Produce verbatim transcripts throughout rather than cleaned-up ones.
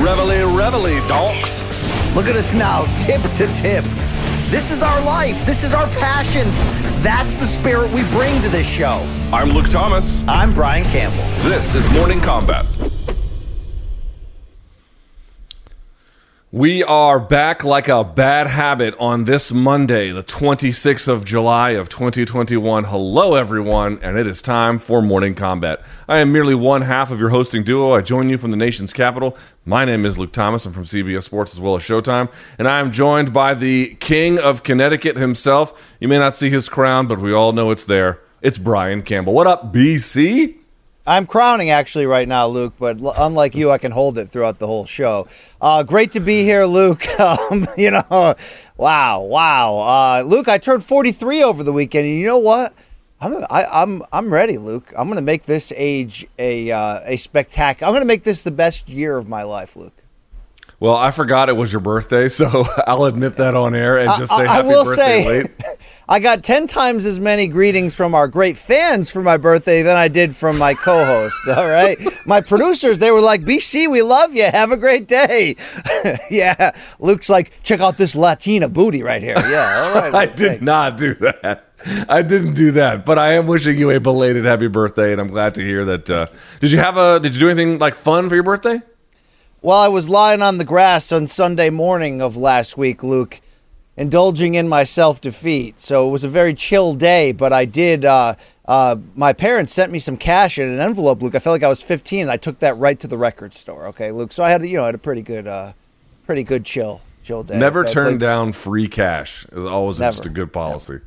Reveille, reveille, donks. Look at us now, tip to tip. This is our life. This is our passion. That's the spirit we bring to this show. I'm Luke Thomas. I'm Brian Campbell. This is Morning Combat. We are back like a bad habit on this Monday, the twenty-sixth of July of twenty twenty-one. Hello, everyone, and it is time for Morning Combat. I am merely one half of your hosting duo. I join you from the nation's capital. My name is Luke Thomas. I'm from C B S Sports as well as Showtime, and I am joined by the King of Connecticut himself. You may not see his crown, but we all know it's there. It's Brian Campbell. What up, B C? I'm crowning actually right now, Luke, but unlike you, I can hold it throughout the whole show. Uh, great to be here, Luke. Um, you know, wow, wow. Uh, Luke, I turned forty-three over the weekend, and you know what? I'm I, I'm I'm ready, Luke. I'm going to make this age a uh, a spectacular. I'm going to make this the best year of my life, Luke. Well, I forgot it was your birthday, so I'll admit that on air and just say I, I, happy I will birthday say, late. I got ten times as many greetings from our great fans for my birthday than I did from my co-host, all right? My producers, they were like, B C, we love you. Have a great day. Yeah. Luke's like, check out this Latina booty right here. Yeah, all right. Luke, I did thanks. not do that. I didn't do that, but I am wishing you a belated happy birthday, and I'm glad to hear that. Uh, did you have a? Did you do anything like fun for your birthday? Well, I was lying on the grass on Sunday morning of last week, Luke, indulging in my self-defeat. So it was a very chill day, but I did, uh, uh, my parents sent me some cash in an envelope, Luke. I felt like I was fifteen, and I took that right to the record store, okay, Luke? So I had, you know, I had a pretty good, uh, pretty good chill, chill day. Never okay? turn like, down free cash. It's always never, just a good policy. Never.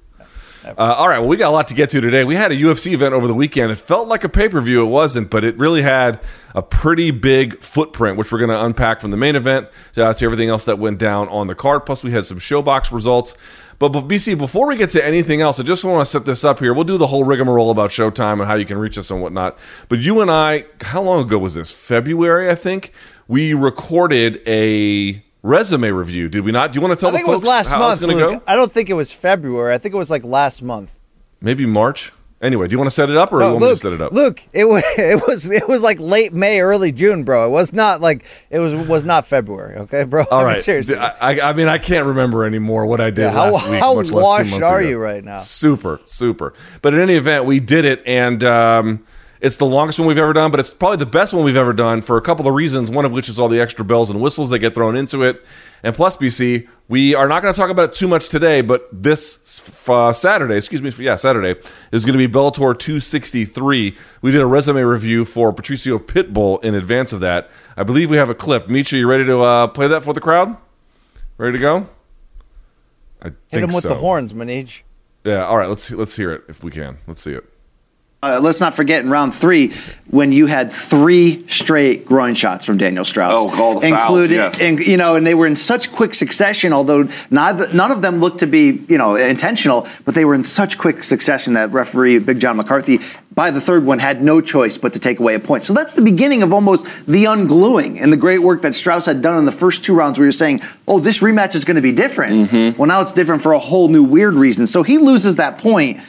Uh, all right, well, we got a lot to get to today. We had a U F C event over the weekend. It felt like a pay-per-view. It wasn't, but it really had a pretty big footprint, which we're going to unpack from the main event to, to everything else that went down on the card. Plus, we had some Showbox results. But, but, B C, before we get to anything else, I just want to set this up here. We'll do the whole rigmarole about Showtime and how you can reach us and whatnot. But you and I, how long ago was this? February, I think? We recorded a... resume review, did we not? Do you want to tell I think the folks it was last how month, it's going to go? I don't think it was February. I think it was like last month. Maybe March. Anyway, do you want to set it up or do no, you want Luke, me to set it up? Luke, it was it was it was like late May, early June, bro. It was not like it was was not February, okay, bro? All right. Seriously. I, I I mean I can't remember anymore what I did yeah, last how, week. How much washed less two are ago. You right now? Super, super. But in any event, we did it, and um it's the longest one we've ever done, but it's probably the best one we've ever done for a couple of reasons, one of which is all the extra bells and whistles that get thrown into it. And plus, B C, we are not going to talk about it too much today, but this uh, Saturday, excuse me, yeah, Saturday, is going to be Bellator two sixty-three. We did a resume review for Patricio Pitbull in advance of that. I believe we have a clip. Michi, you ready to uh, play that for the crowd? Ready to go? I Hit think him with so. the horns, Manoj. Yeah, all right, let's, let's hear it if we can. Let's see it. Uh, let's not forget in round three when you had three straight groin shots from Daniel Strauss, oh, all the including, fouls, yes. and, you know, and they were in such quick succession. Although neither, none of them looked to be, you know, intentional, but they were in such quick succession that referee Big John McCarthy, by the third one, had no choice but to take away a point. So that's the beginning of almost the ungluing and the great work that Strauss had done in the first two rounds where you're saying, oh, this rematch is going to be different. Mm-hmm. Well, now it's different for a whole new weird reason. So he loses that point.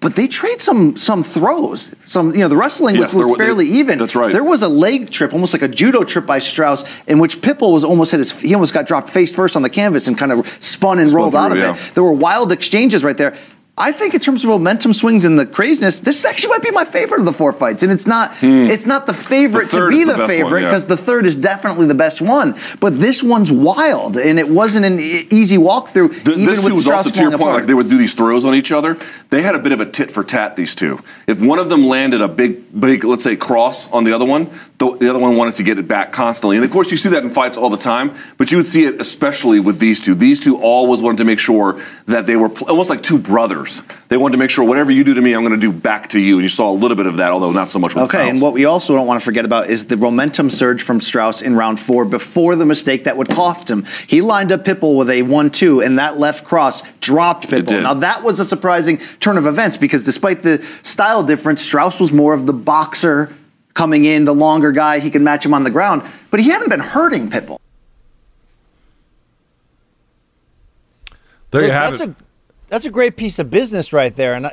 But they trade some some throws. Some you know the wrestling yes, was, was fairly they, even. That's right. There was a leg trip, almost like a judo trip by Strauss, in which Pitbull was almost hit his. He almost got dropped face first on the canvas and kind of spun and spun rolled through, out of yeah. it. There were wild exchanges right there. I think in terms of momentum swings and the craziness, this actually might be my favorite of the four fights. And it's not hmm. it's not the favorite the to be the, the favorite because yeah. the third is definitely the best one. But this one's wild, and it wasn't an easy walkthrough. The, even this with two was Strauss also to your point, apart. Like they would do these throws on each other. They had a bit of a tit for tat, these two. If one of them landed a big, big, let's say, cross on the other one, the, the other one wanted to get it back constantly. And, of course, you see that in fights all the time, but you would see it especially with these two. These two always wanted to make sure that they were pl- almost like two brothers. They wanted to make sure whatever you do to me, I'm going to do back to you. And you saw a little bit of that, although not so much with okay, the and what we also don't want to forget about is the momentum surge from Strauss in round four before the mistake that would cost him. He lined up Pitbull with a one two, and that left cross dropped Pitbull. Now, that was a surprising turn of events because despite the style difference, Strauss was more of the boxer coming in, the longer guy, he can match him on the ground. But he hadn't been hurting Pitbull. There Look, you have that's it. A, that's a great piece of business right there. And I,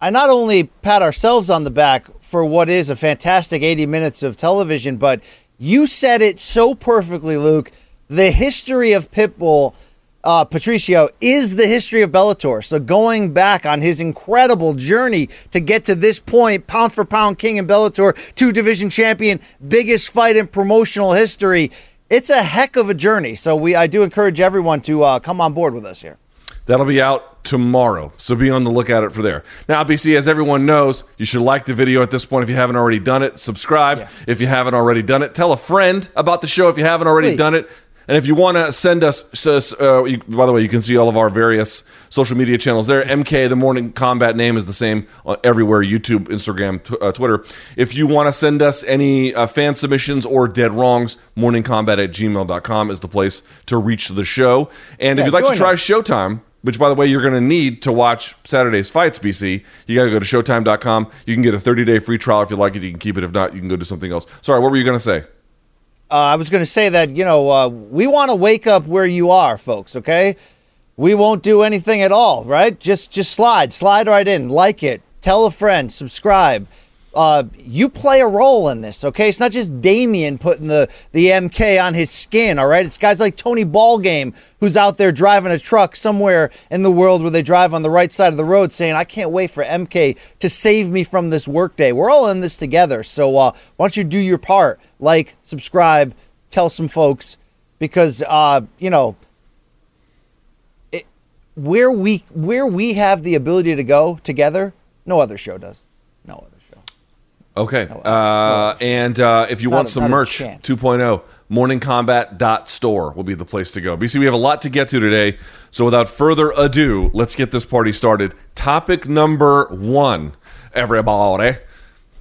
I not only pat ourselves on the back for what is a fantastic eighty minutes of television, but you said it so perfectly, Luke. The history of Pitbull, uh, Patricio, is the history of Bellator. So going back on his incredible journey to get to this point, pound for pound king in Bellator, two-division champion, biggest fight in promotional history, it's a heck of a journey. So we, I do encourage everyone to uh, come on board with us here. That'll be out tomorrow, so be on the lookout for there. Now, B C, as everyone knows, you should like the video at this point if you haven't already done it. Subscribe yeah. if you haven't already done it. Tell a friend about the show if you haven't already Please. done it. And if you want to send us, uh, you, by the way, you can see all of our various social media channels there. M K, the Morning Combat name is the same everywhere, YouTube, Instagram, tw- uh, Twitter. If you want to send us any uh, fan submissions or dead wrongs, morning combat at gmail dot com is the place to reach the show. And yeah, if you'd like to try us. Showtime, which, by the way, you're going to need to watch Saturday's fights, B C, you got to go to showtime dot com. You can get a thirty-day free trial if you like it. You can keep it. If not, you can go do something else. Sorry, what were you going to say? Uh, I was going to say that, you know, uh, we want to wake up where you are, folks, okay? We won't do anything at all, right? Just just slide. Slide right in. Like it. Tell a friend. Subscribe. Uh, you play a role in this, okay? It's not just Damian putting the, the M K on his skin, all right? It's guys like Tony Ballgame who's out there driving a truck somewhere in the world where they drive on the right side of the road saying, I can't wait for M K to save me from this workday. We're all in this together, so uh, why don't you do your part? Like, subscribe, tell some folks, because, uh, you know, it, where we where we have the ability to go together, no other show does. No other show. Okay. No other, uh, no and uh, if you not want a, some merch, two point oh, morning combat dot store will be the place to go. B C, we have a lot to get to today, so without further ado, let's get this party started. Topic number one, everybody.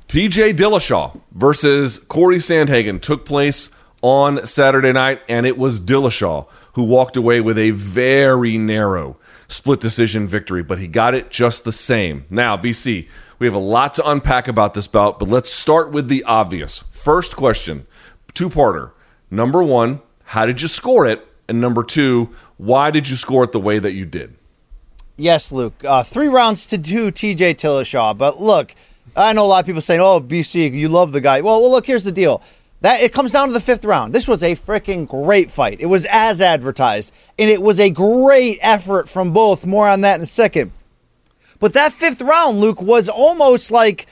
T J. Dillashaw versus Corey Sandhagen took place on Saturday night, and it was Dillashaw who walked away with a very narrow split decision victory, but he got it just the same. Now, B C, we have a lot to unpack about this bout, but let's start with the obvious. First question, two-parter. Number one, how did you score it? And number two, why did you score it the way that you did? Yes, Luke. Uh, three rounds to two, T J. Dillashaw, but look, I know a lot of people saying, oh, B C, you love the guy. Well, well, look, here's the deal. That it comes down to the fifth round. This was a freaking great fight. It was as advertised, and it was a great effort from both. More on that in a second. But that fifth round, Luke, was almost like,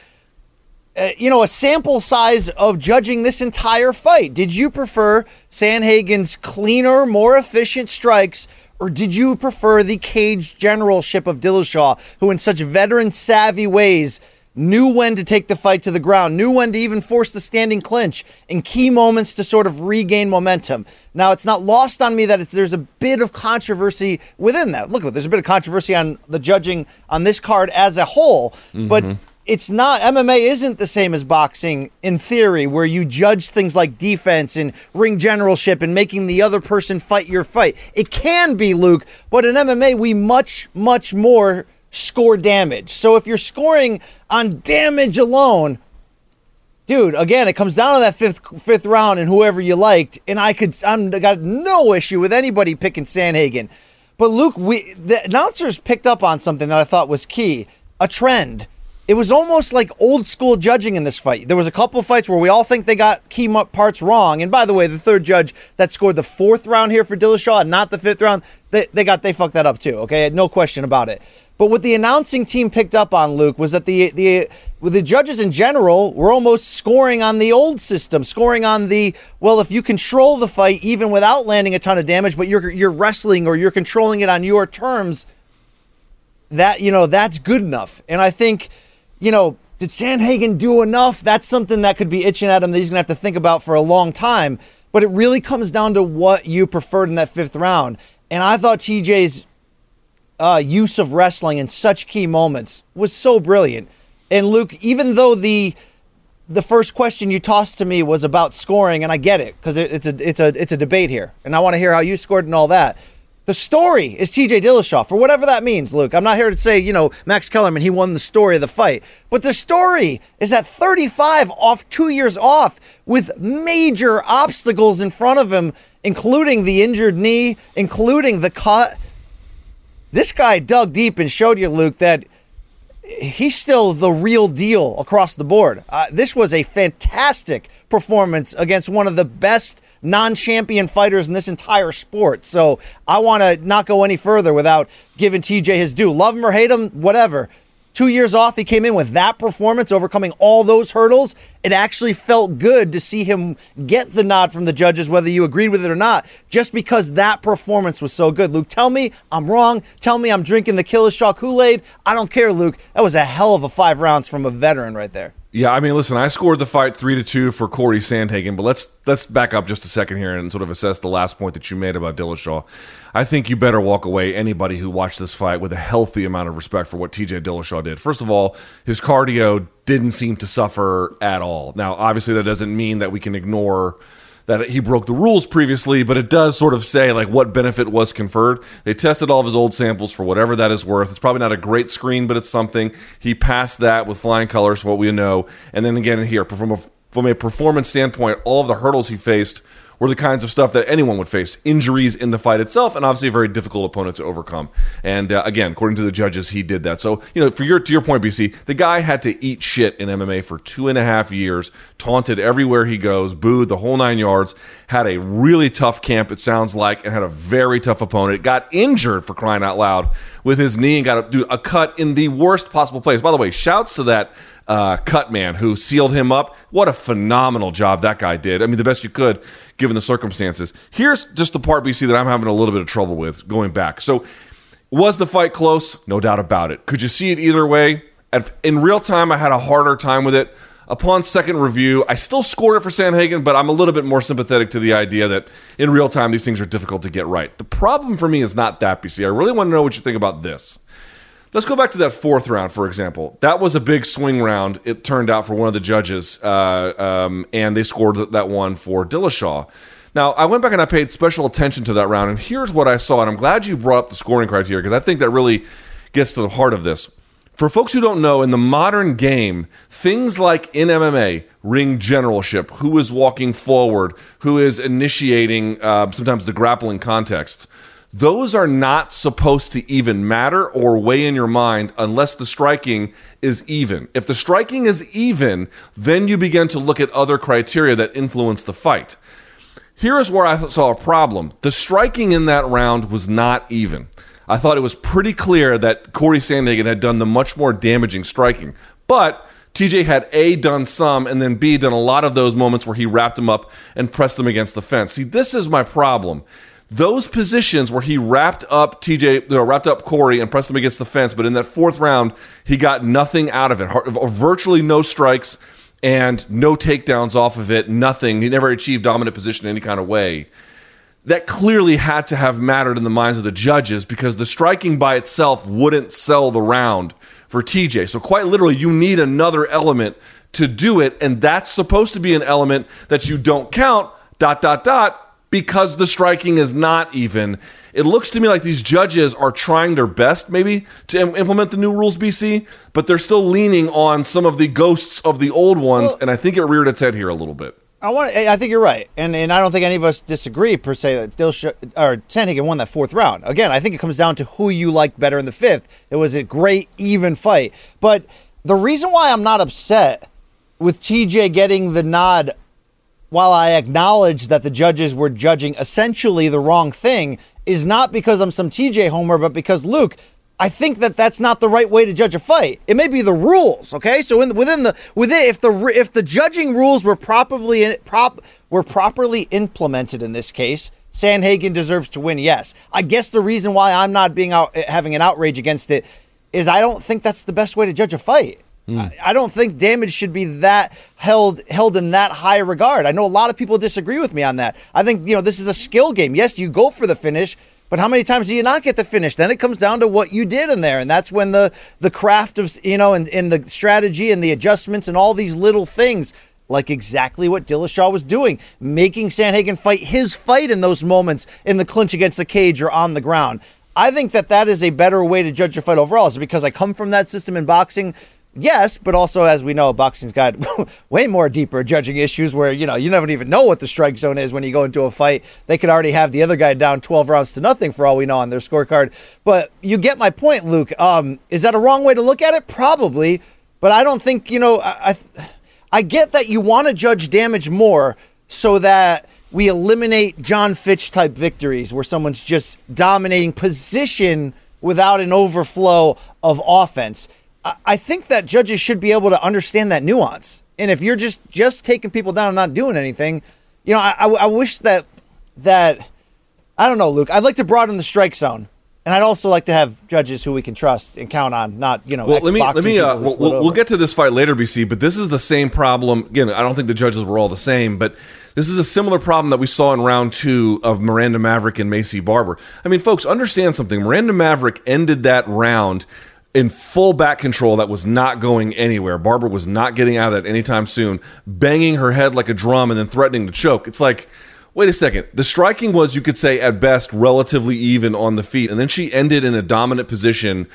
uh, you know, a sample size of judging this entire fight. Did you prefer Sandhagen's cleaner, more efficient strikes, or did you prefer the cage generalship of Dillashaw, who in such veteran-savvy ways knew when to take the fight to the ground, knew when to even force the standing clinch in key moments to sort of regain momentum? Now, it's not lost on me that it's, there's a bit of controversy within that. Look, there's a bit of controversy on the judging on this card as a whole, mm-hmm. but it's not, M M A isn't the same as boxing in theory, where you judge things like defense and ring generalship and making the other person fight your fight. It can be, Luke, but in M M A, we much, much more score damage. So if you're scoring on damage alone, dude, again, it comes down to that fifth fifth round and whoever you liked. And I could, I'm I got no issue with anybody picking Sandhagen. But Luke, we the announcers picked up on something that I thought was key, a trend. It was almost like old school judging in this fight. There was a couple of fights where we all think they got key parts wrong. And by the way, the third judge that scored the fourth round here for Dillashaw and not the fifth round, they, they got they fucked that up too. Okay, no question about it. But what the announcing team picked up on, Luke, was that the the the judges in general were almost scoring on the old system, scoring on the, well, if you control the fight even without landing a ton of damage, but you're you're wrestling or you're controlling it on your terms, that, you know, that's good enough. And I think, you know, Did Sandhagen do enough? That's something that could be itching at him that he's going to have to think about for a long time. But it really comes down to what you preferred in that fifth round. And I thought T J's uh, use of wrestling in such key moments was so brilliant. And Luke, even though the the first question you tossed to me was about scoring, and I get it because it, it's a it's a it's a debate here, and I want to hear how you scored and all that. The story is T J Dillashaw, for whatever that means, Luke. I'm not here to say, you know, Max Kellerman, he won the story of the fight. But the story is at thirty-five off, two years off, with major obstacles in front of him, including the injured knee, including the cut. This guy dug deep and showed you, Luke, that he's still the real deal across the board. Uh, this was a fantastic performance against one of the best non-champion fighters in this entire sport. So I want to not go any further without giving T J his due. Love him or hate him, whatever. Two years off, he came in with that performance, overcoming all those hurdles. It actually felt good to see him get the nod from the judges, whether you agreed with it or not, just because that performance was so good. Luke, tell me I'm wrong. Tell me I'm drinking the Dillashaw Kool-Aid. I don't care, Luke. That was a hell of a five rounds from a veteran right there. Yeah, I mean, listen, I scored the fight three to two for Corey Sandhagen, but let's let's back up just a second here and sort of assess the last point that you made about Dillashaw. I think you better walk away, anybody who watched this fight, with a healthy amount of respect for what T J Dillashaw did. First of all, his cardio didn't seem to suffer at all. Now, obviously, that doesn't mean that we can ignore that he broke the rules previously, but it does sort of say like what benefit was conferred. They tested all of his old samples for whatever that is worth. It's probably not a great screen, but it's something. He passed that with flying colors for what we know. And then again here, from a, from a performance standpoint, all of the hurdles he faced were the kinds of stuff that anyone would face. Injuries in the fight itself, and obviously a very difficult opponent to overcome. And uh, again, according to the judges, he did that. So, you know, for your to your point, B C, the guy had to eat shit in M M A for two and a half years, taunted everywhere he goes, booed the whole nine yards, had a really tough camp, it sounds like, and had a very tough opponent. Got injured, for crying out loud, with his knee and got a, dude, a cut in the worst possible place. By the way, shouts to that Uh, cut man who sealed him up. What a phenomenal job that guy did. I mean, the best you could given the circumstances. Here's just the part, B C, that I'm having a little bit of trouble with going back. So was the fight close? No doubt about it. Could you see it either way? At, in real time, I had a harder time with it. Upon second review, I still scored it for Sandhagen, but I'm a little bit more sympathetic to the idea that in real time, these things are difficult to get right. The problem for me is not that, B C. I really want to know what you think about this. Let's go back to that fourth round, for example. That was a big swing round, it turned out, for one of the judges, uh, um, and they scored that one for Dillashaw. Now, I went back and I paid special attention to that round, and here's what I saw, and I'm glad you brought up the scoring criteria, because I think that really gets to the heart of this. For folks who don't know, in the modern game, things like in M M A, ring generalship, who is walking forward, who is initiating uh, sometimes the grappling contexts, those are not supposed to even matter or weigh in your mind unless the striking is even. If the striking is even, then you begin to look at other criteria that influence the fight. Here is where I saw a problem. The striking in that round was not even. I thought it was pretty clear that Corey Sandhagen had done the much more damaging striking. But T J had A, done some, and then B, done a lot of those moments where he wrapped him up and pressed him against the fence. See, this is my problem. Those positions where he wrapped up T J, uh, wrapped up Corey and pressed him against the fence, but in that fourth round, he got nothing out of it. Virtually no strikes and no takedowns off of it, nothing. He never achieved dominant position in any kind of way. That clearly had to have mattered in the minds of the judges because the striking by itself wouldn't sell the round for T J. So quite literally, you need another element to do it, and that's supposed to be an element that you don't count, dot, dot, dot, because the striking is not even. It looks to me like these judges are trying their best, maybe, to im- implement the new rules, B C, but they're still leaning on some of the ghosts of the old ones, well, and I think it reared its head here a little bit. I want. I think you're right, and and I don't think any of us disagree, per se, that Dillashaw, or Sandhagen won that fourth round. Again, I think it comes down to who you like better in the fifth. It was a great, even fight. But the reason why I'm not upset with T J getting the nod, while I acknowledge that the judges were judging essentially the wrong thing, is not because I'm some T J homer, but because, Luke, I think that that's not the right way to judge a fight. It may be the rules, okay? So in, within the within if the if the judging rules were properly in, prop were properly implemented in this case, Sandhagen deserves to win. Yes, I guess the reason why I'm not being out having an outrage against it is I don't think that's the best way to judge a fight. Mm. I, I don't think damage should be that held held in that high regard. I know a lot of people disagree with me on that. I think, you know, this is a skill game. Yes, you go for the finish, but how many times do you not get the finish? Then it comes down to what you did in there, and that's when the the craft of, you know, and, and the strategy and the adjustments and all these little things, like exactly what Dillashaw was doing, making Sandhagen fight his fight in those moments in the clinch against the cage or on the ground. I think that that is a better way to judge your fight overall. Is it because I come from that system in boxing? Yes, but also, as we know, boxing's got way more deeper judging issues where, you know, you never even know what the strike zone is when you go into a fight. They could already have the other guy down twelve rounds to nothing for all we know on their scorecard. But you get my point, Luke. Um, is that a wrong way to look at it? Probably. But I don't think, you know, I, I, I get that you want to judge damage more so that we eliminate John Fitch-type victories where someone's just dominating position without an overflow of offense. I think that judges should be able to understand that nuance. And if you're just, just taking people down and not doing anything, you know, I, I, I wish that, that, I don't know, Luke, I'd like to broaden the strike zone. And I'd also like to have judges who we can trust and count on, not, you know, well, let me, let me, uh, we'll, we'll get to this fight later, B C, but this is the same problem. Again, I don't think the judges were all the same, but this is a similar problem that we saw in round two of Miranda Maverick and Macy Barber. I mean, folks, understand something. Miranda Maverick ended that round in full back control that was not going anywhere. Barber was not getting out of that anytime soon, banging her head like a drum and then threatening to choke. It's like, wait a second. The striking was, you could say, at best, relatively even on the feet. And then she ended in a dominant position,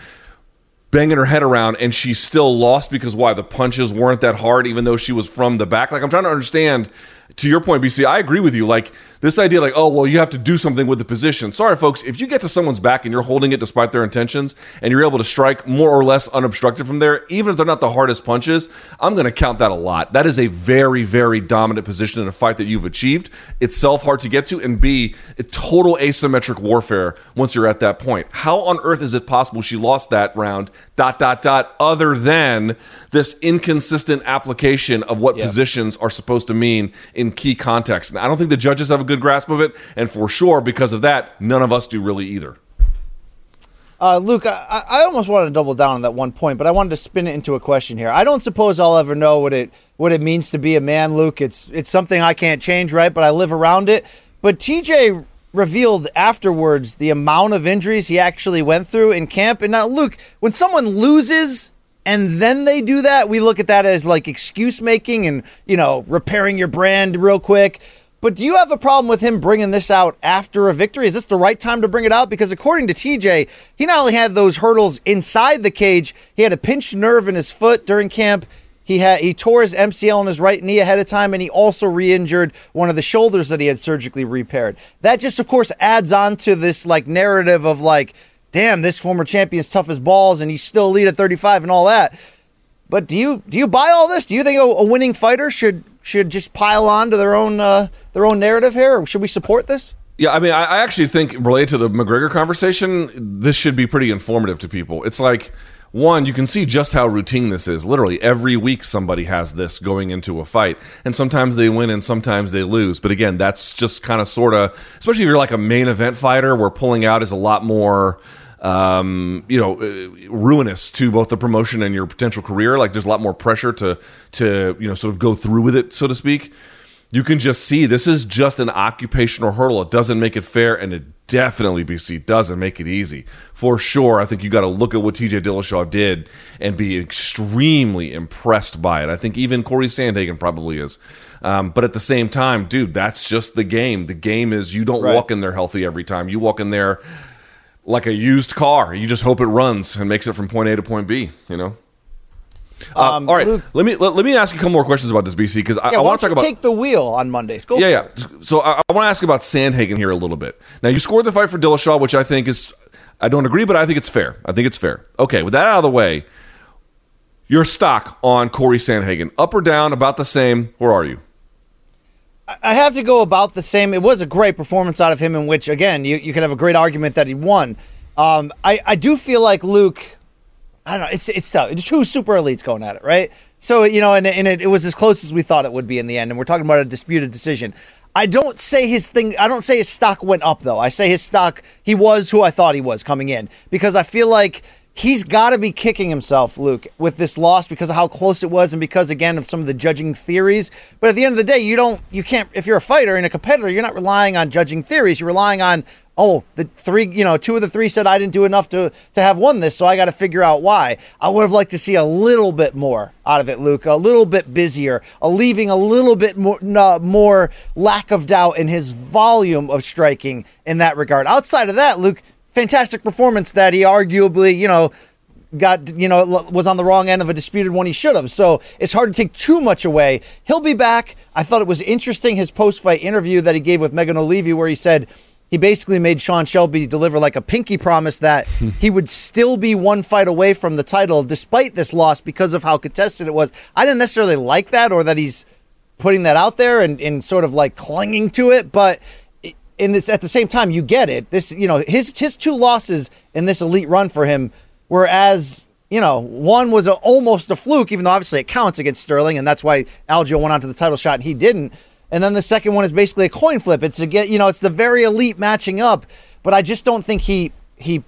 banging her head around, and she still lost because, why? The punches weren't that hard, even though she was from the back. Like, I'm trying to understand, to your point, B C, I agree with you. Like, this idea, like, oh, well, you have to do something with the position. Sorry, folks, if you get to someone's back and you're holding it despite their intentions and you're able to strike more or less unobstructed from there, even if they're not the hardest punches, I'm going to count that a lot. That is a very, very dominant position in a fight that you've achieved. Itself hard to get to, and B, a total asymmetric warfare once you're at that point. How on earth is it possible she lost that round, dot, dot, dot, other than this inconsistent application of what yeah. positions are supposed to mean in key contexts? And I don't think the judges have a good grasp of it, and for sure because of that none of us do really either. uh Luke, I, I almost wanted to double down on that one point, but I wanted to spin it into a question here. I don't suppose I'll ever know what it what it means to be a man, Luke. It's it's something I can't change, right? But I live around it. But T J revealed afterwards the amount of injuries he actually went through in camp. And now, Luke, when someone loses and then they do that, we look at that as like excuse making and, you know, repairing your brand real quick. But do you have a problem with him bringing this out after a victory? Is this the right time to bring it out? Because according to T J, he not only had those hurdles inside the cage, he had a pinched nerve in his foot during camp. He had he tore his M C L in his right knee ahead of time, and he also re-injured one of the shoulders that he had surgically repaired. That just, of course, adds on to this like narrative of like, damn, this former champion's tough as balls, and he's still elite at thirty-five and all that. But do you do you buy all this? Do you think a, a winning fighter should should just pile on to their own uh, their own narrative here? Or should we support this? Yeah, I mean, I, I actually think, related to the McGregor conversation, this should be pretty informative to people. It's like, one, you can see just how routine this is. Literally every week somebody has this going into a fight. And sometimes they win and sometimes they lose. But again, that's just kind of sort of, especially if you're like a main event fighter, where pulling out is a lot more... Um, you know, ruinous to both the promotion and your potential career. Like, there's a lot more pressure to, to you know, sort of go through with it, so to speak. You can just see this is just an occupational hurdle. It doesn't make it fair, and it definitely, B C, doesn't make it easy. For sure, I think you got to look at what T J Dillashaw did and be extremely impressed by it. I think even Corey Sandhagen probably is. Um, but at the same time, dude, that's just the game. The game is you don't right. walk in there healthy every time. You walk in there like a used car. You just hope it runs and makes it from point A to point B, you know? Uh, um, all right, Luke, let me let, let me ask you a couple more questions about this, B C, because I, yeah, I want to talk about... take the wheel on Mondays. Go yeah, yeah. So I, I want to ask about Sandhagen here a little bit. Now, you scored the fight for Dillashaw, which I think is... I don't agree, but I think it's fair. I think it's fair. Okay, with that out of the way, your stock on Corey Sandhagen, up or down, about the same, where are you? I have to go about the same. It was a great performance out of him in which, again, you, you can have a great argument that he won. Um, I, I do feel like, Luke, I don't know, it's it's tough. It's two super elites going at it, right? So, you know, and, and it, it was as close as we thought it would be in the end, and we're talking about a disputed decision. I don't say his thing. I don't say his stock went up, though. I say his stock, he was who I thought he was coming in, because I feel like He's got to be kicking himself, Luke, with this loss because of how close it was and because, again, of some of the judging theories. But at the end of the day, you don't, you can't, if you're a fighter and a competitor, you're not relying on judging theories. You're relying on, oh, the three, you know, two of the three said I didn't do enough to, to have won this, so I got to figure out why. I would have liked to see a little bit more out of it, Luke, a little bit busier, alleviating a little bit more, uh, more lack of doubt in his volume of striking in that regard. Outside of that, Luke, fantastic performance that he arguably, you know, got, you know, was on the wrong end of a disputed one he should have. So it's hard to take too much away. He'll be back. I thought it was interesting, his post-fight interview that he gave with Megan O'Leary, where he said he basically made Sean Shelby deliver like a pinky promise that he would still be one fight away from the title despite this loss because of how contested it was. I didn't necessarily like that, or that he's putting that out there and, and sort of like clinging to it, but and it's at the same time, you get it. This, you know, his his two losses in this elite run for him were, as you know, one was a, almost a fluke, even though obviously it counts against Sterling, and that's why Aljo went on to the title shot and he didn't. And then the second one is basically a coin flip. It's a get, you know, it's the very elite matching up. But I just don't think he he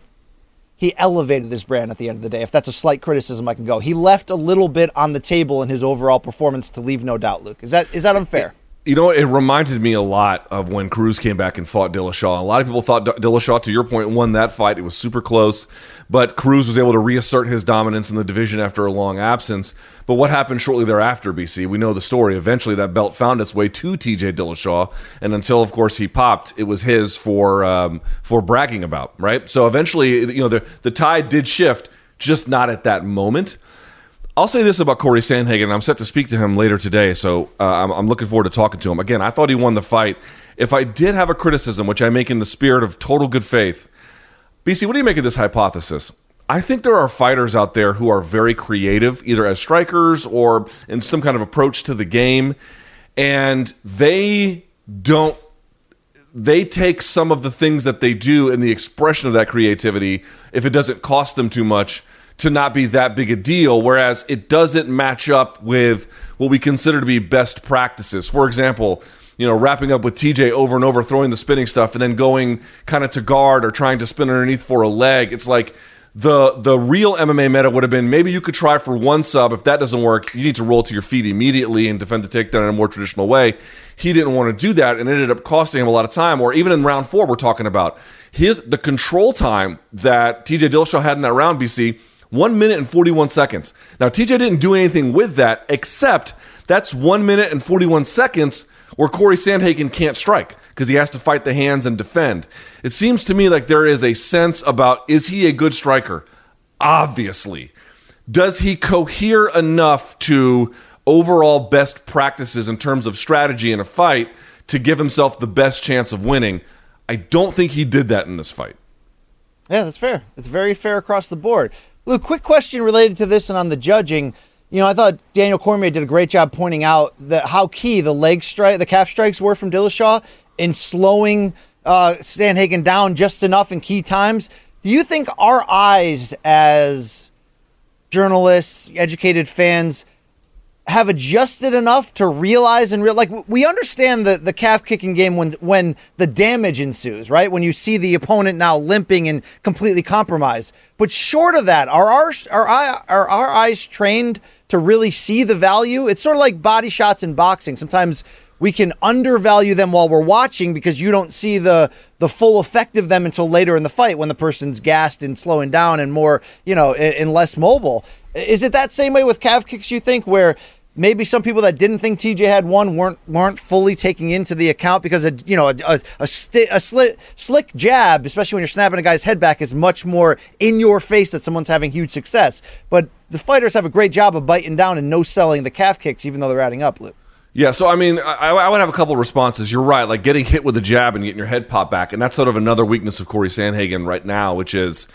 he elevated this brand at the end of the day. If that's a slight criticism, I can go. He left a little bit on the table in his overall performance, to leave no doubt, Luke. Is that is that unfair? You know, it reminded me a lot of when Cruz came back and fought Dillashaw. A lot of people thought Dillashaw, to your point, won that fight. It was super close, but Cruz was able to reassert his dominance in the division after a long absence. But what happened shortly thereafter, B C? We know the story. Eventually, that belt found its way to T J. Dillashaw, and until, of course, he popped, it was his for um, for bragging about, right? So eventually, you know, the, the tide did shift, just not at that moment. I'll say this about Corey Sandhagen, and I'm set to speak to him later today, so uh, I'm, I'm looking forward to talking to him. Again, I thought he won the fight. If I did have a criticism, which I make in the spirit of total good faith, B C, what do you make of this hypothesis? I think there are fighters out there who are very creative, either as strikers or in some kind of approach to the game, and they don't, they take some of the things that they do and the expression of that creativity, if it doesn't cost them too much, to not be that big a deal, whereas it doesn't match up with what we consider to be best practices. For example, you know, wrapping up with T J over and over, throwing the spinning stuff, and then going kind of to guard or trying to spin underneath for a leg. It's like the the real M M A meta would have been, maybe you could try for one sub. If that doesn't work, you need to roll to your feet immediately and defend the takedown in a more traditional way. He didn't want to do that, and it ended up costing him a lot of time. Or even in round four, we're talking about his the control time that T J Dillashaw had in that round, B C, One minute and forty-one seconds. Now, T J didn't do anything with that, except that's one minute and forty-one seconds where Corey Sandhagen can't strike because he has to fight the hands and defend. It seems to me like there is a sense about, is he a good striker? Obviously. Does he cohere enough to overall best practices in terms of strategy in a fight to give himself the best chance of winning? I don't think he did that in this fight. Yeah, that's fair. It's very fair across the board. Luke, quick question related to this and on the judging. You know, I thought Daniel Cormier did a great job pointing out that how key the leg strike, the calf strikes were from Dillashaw in slowing uh, Sandhagen down just enough in key times. Do you think our eyes as journalists, educated fans, have adjusted enough to realize and real like we understand the, the calf kicking game when when the damage ensues, right? When you see the opponent now limping and completely compromised. But short of that, are our are are our eyes trained to really see the value? It's sort of like body shots in boxing. Sometimes we can undervalue them while we're watching because you don't see the the full effect of them until later in the fight when the person's gassed and slowing down and more, you know, and, and less mobile. Is it that same way with calf kicks, you think, where maybe some people that didn't think T J had one weren't weren't fully taking into the account because, a, you know, a, a, a, sti- a sli- slick jab, especially when you're snapping a guy's head back, is much more in your face that someone's having huge success. But the fighters have a great job of biting down and no-selling the calf kicks, even though they're adding up, Luke. Yeah, so, I mean, I, I would have a couple of responses. You're right, like getting hit with a jab and getting your head popped back, and that's sort of another weakness of Corey Sandhagen right now, which is,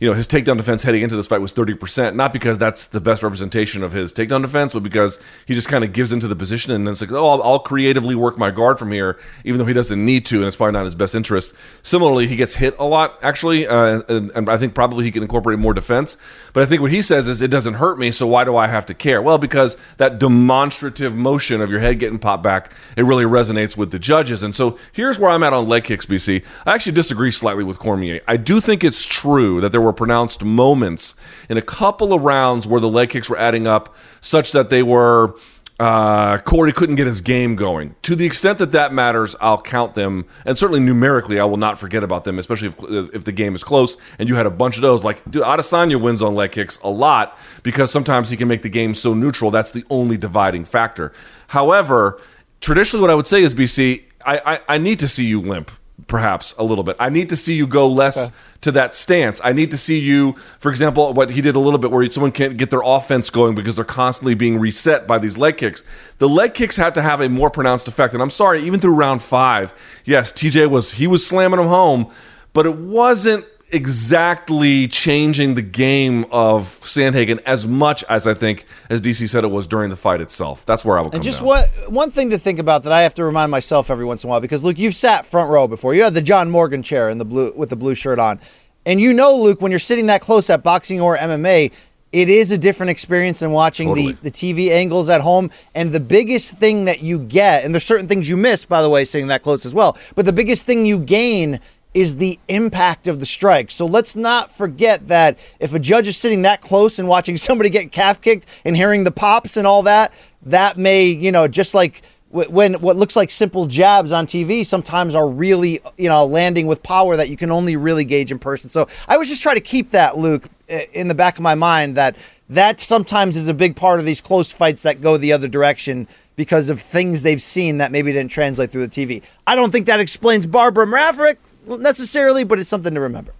you know, his takedown defense heading into this fight was thirty percent, not because that's the best representation of his takedown defense, but because he just kind of gives into the position and then it's like, oh, I'll, I'll creatively work my guard from here, even though he doesn't need to, and it's probably not in his best interest. Similarly, he gets hit a lot, actually, uh, and, and I think probably he can incorporate more defense. But I think what he says is, it doesn't hurt me, so why do I have to care? Well, because that demonstrative motion of your head getting popped back, it really resonates with the judges. And so here's where I'm at on leg kicks, B C. I actually disagree slightly with Cormier. I do think it's true that there were pronounced moments in a couple of rounds where the leg kicks were adding up such that they were uh, Corey couldn't get his game going. To the extent that that matters, I'll count them. And certainly numerically, I will not forget about them, especially if, if the game is close and you had a bunch of those. Like, dude, Adesanya wins on leg kicks a lot because sometimes he can make the game so neutral. That's the only dividing factor. However, traditionally what I would say is, B C, I, I, I need to see you limp. Perhaps a little bit. I need to see you go less okay. to that stance. I need to see you, for example, what he did a little bit where someone can't get their offense going because they're constantly being reset by these leg kicks. The leg kicks had to have a more pronounced effect. And I'm sorry, even through round five, yes, T J was he was slamming them home, but it wasn't exactly changing the game of Sandhagen as much as I think, as D C said, it was during the fight itself. That's where I would come down. And just what, one thing to think about that I have to remind myself every once in a while, because, Luke, you've sat front row before. You had the John Morgan chair in the blue with the blue shirt on. And you know, Luke, when you're sitting that close at boxing or M M A, it is a different experience than watching totally. the, the T V angles at home. And the biggest thing that you get, and there's certain things you miss, by the way, sitting that close as well, but the biggest thing you gain is the impact of the strike. So let's not forget that if a judge is sitting that close and watching somebody get calf kicked and hearing the pops and all that, that may, you know, just like w- when what looks like simple jabs on T V sometimes are really, you know, landing with power that you can only really gauge in person. So I was just trying to keep that, Luke, in the back of my mind, that that sometimes is a big part of these close fights that go the other direction because of things they've seen that maybe didn't translate through the T V. I don't think that explains Barbara Maverick necessarily, but it's something to remember.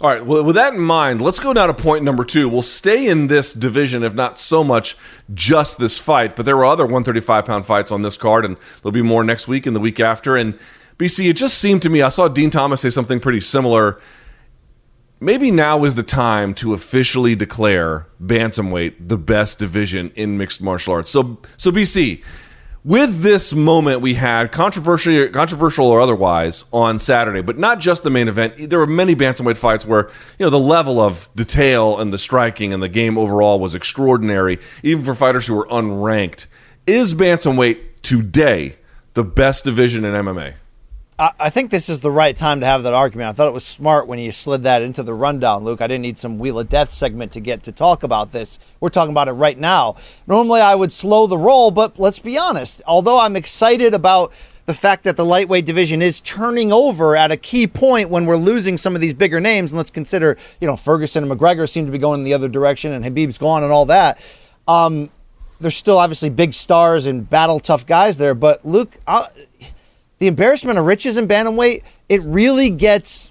All right, well, with that in mind, let's go now to point number two. We'll stay in this division, if not so much just this fight, but there were other one thirty-five pound fights on this card, and there'll be more next week and the week after. And, B C, it just seemed to me, I saw Dean Thomas say something pretty similar. Maybe now is the time to officially declare bantamweight the best division in mixed martial arts. So, so B C, with this moment we had, controversial controversial or otherwise, on Saturday, but not just the main event. There were many bantamweight fights where, you know, the level of detail and the striking and the game overall was extraordinary, even for fighters who were unranked. Is bantamweight today the best division in M M A? I think this is the right time to have that argument. I thought it was smart when you slid that into the rundown, Luke. I didn't need some Wheel of Death segment to get to talk about this. We're talking about it right now. Normally I would slow the roll, but let's be honest. Although I'm excited about the fact that the lightweight division is turning over at a key point when we're losing some of these bigger names, and let's consider, you know, Ferguson and McGregor seem to be going in the other direction and Habib's gone and all that. Um, there's still obviously big stars and battle tough guys there, but Luke, I, the embarrassment of riches in bantamweight, it really gets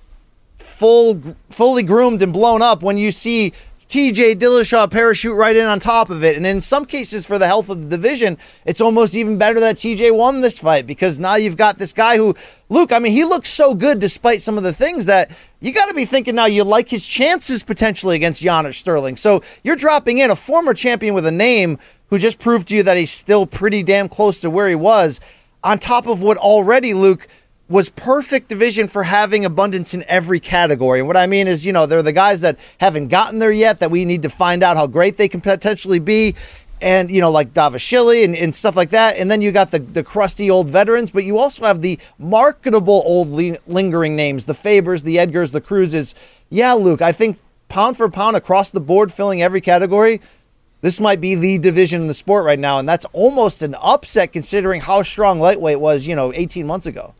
full, fully groomed and blown up when you see T J. Dillashaw parachute right in on top of it. And in some cases, for the health of the division, it's almost even better that T J won this fight, because now you've got this guy who, Luke, I mean, he looks so good despite some of the things that you got to be thinking now you like his chances potentially against Aljamain Sterling. So you're dropping in a former champion with a name who just proved to you that he's still pretty damn close to where he was, on top of what already, Luke, was perfect division for having abundance in every category. And what I mean is, you know, they're the guys that haven't gotten there yet that we need to find out how great they can potentially be. And, you know, like Davashili and, and stuff like that. And then you got the, the crusty old veterans, but you also have the marketable old li- lingering names, the Fabers, the Edgars, the Cruzes. Yeah, Luke, I think pound for pound across the board, filling every category, this might be the division in the sport right now, and that's almost an upset considering how strong lightweight was, you know, eighteen months ago.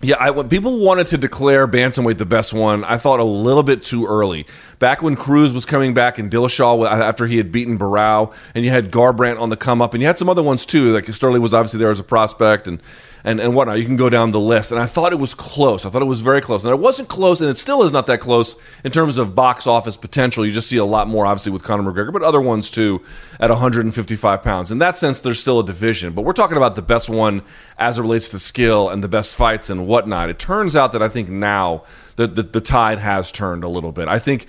Yeah, I, when people wanted to declare bantamweight the best one, I thought a little bit too early. Back when Cruz was coming back and Dillashaw after he had beaten Barrow, and you had Garbrandt on the come-up, and you had some other ones too, like Sterling was obviously there as a prospect and, and, and whatnot. You can go down the list. And I thought it was close. I thought it was very close. And it wasn't close, and it still is not that close in terms of box office potential. You just see a lot more, obviously, with Conor McGregor, but other ones too at one fifty-five pounds. In that sense, there's still a division. But we're talking about the best one as it relates to skill and the best fights and whatnot. It turns out that I think now the, the, the tide has turned a little bit. I think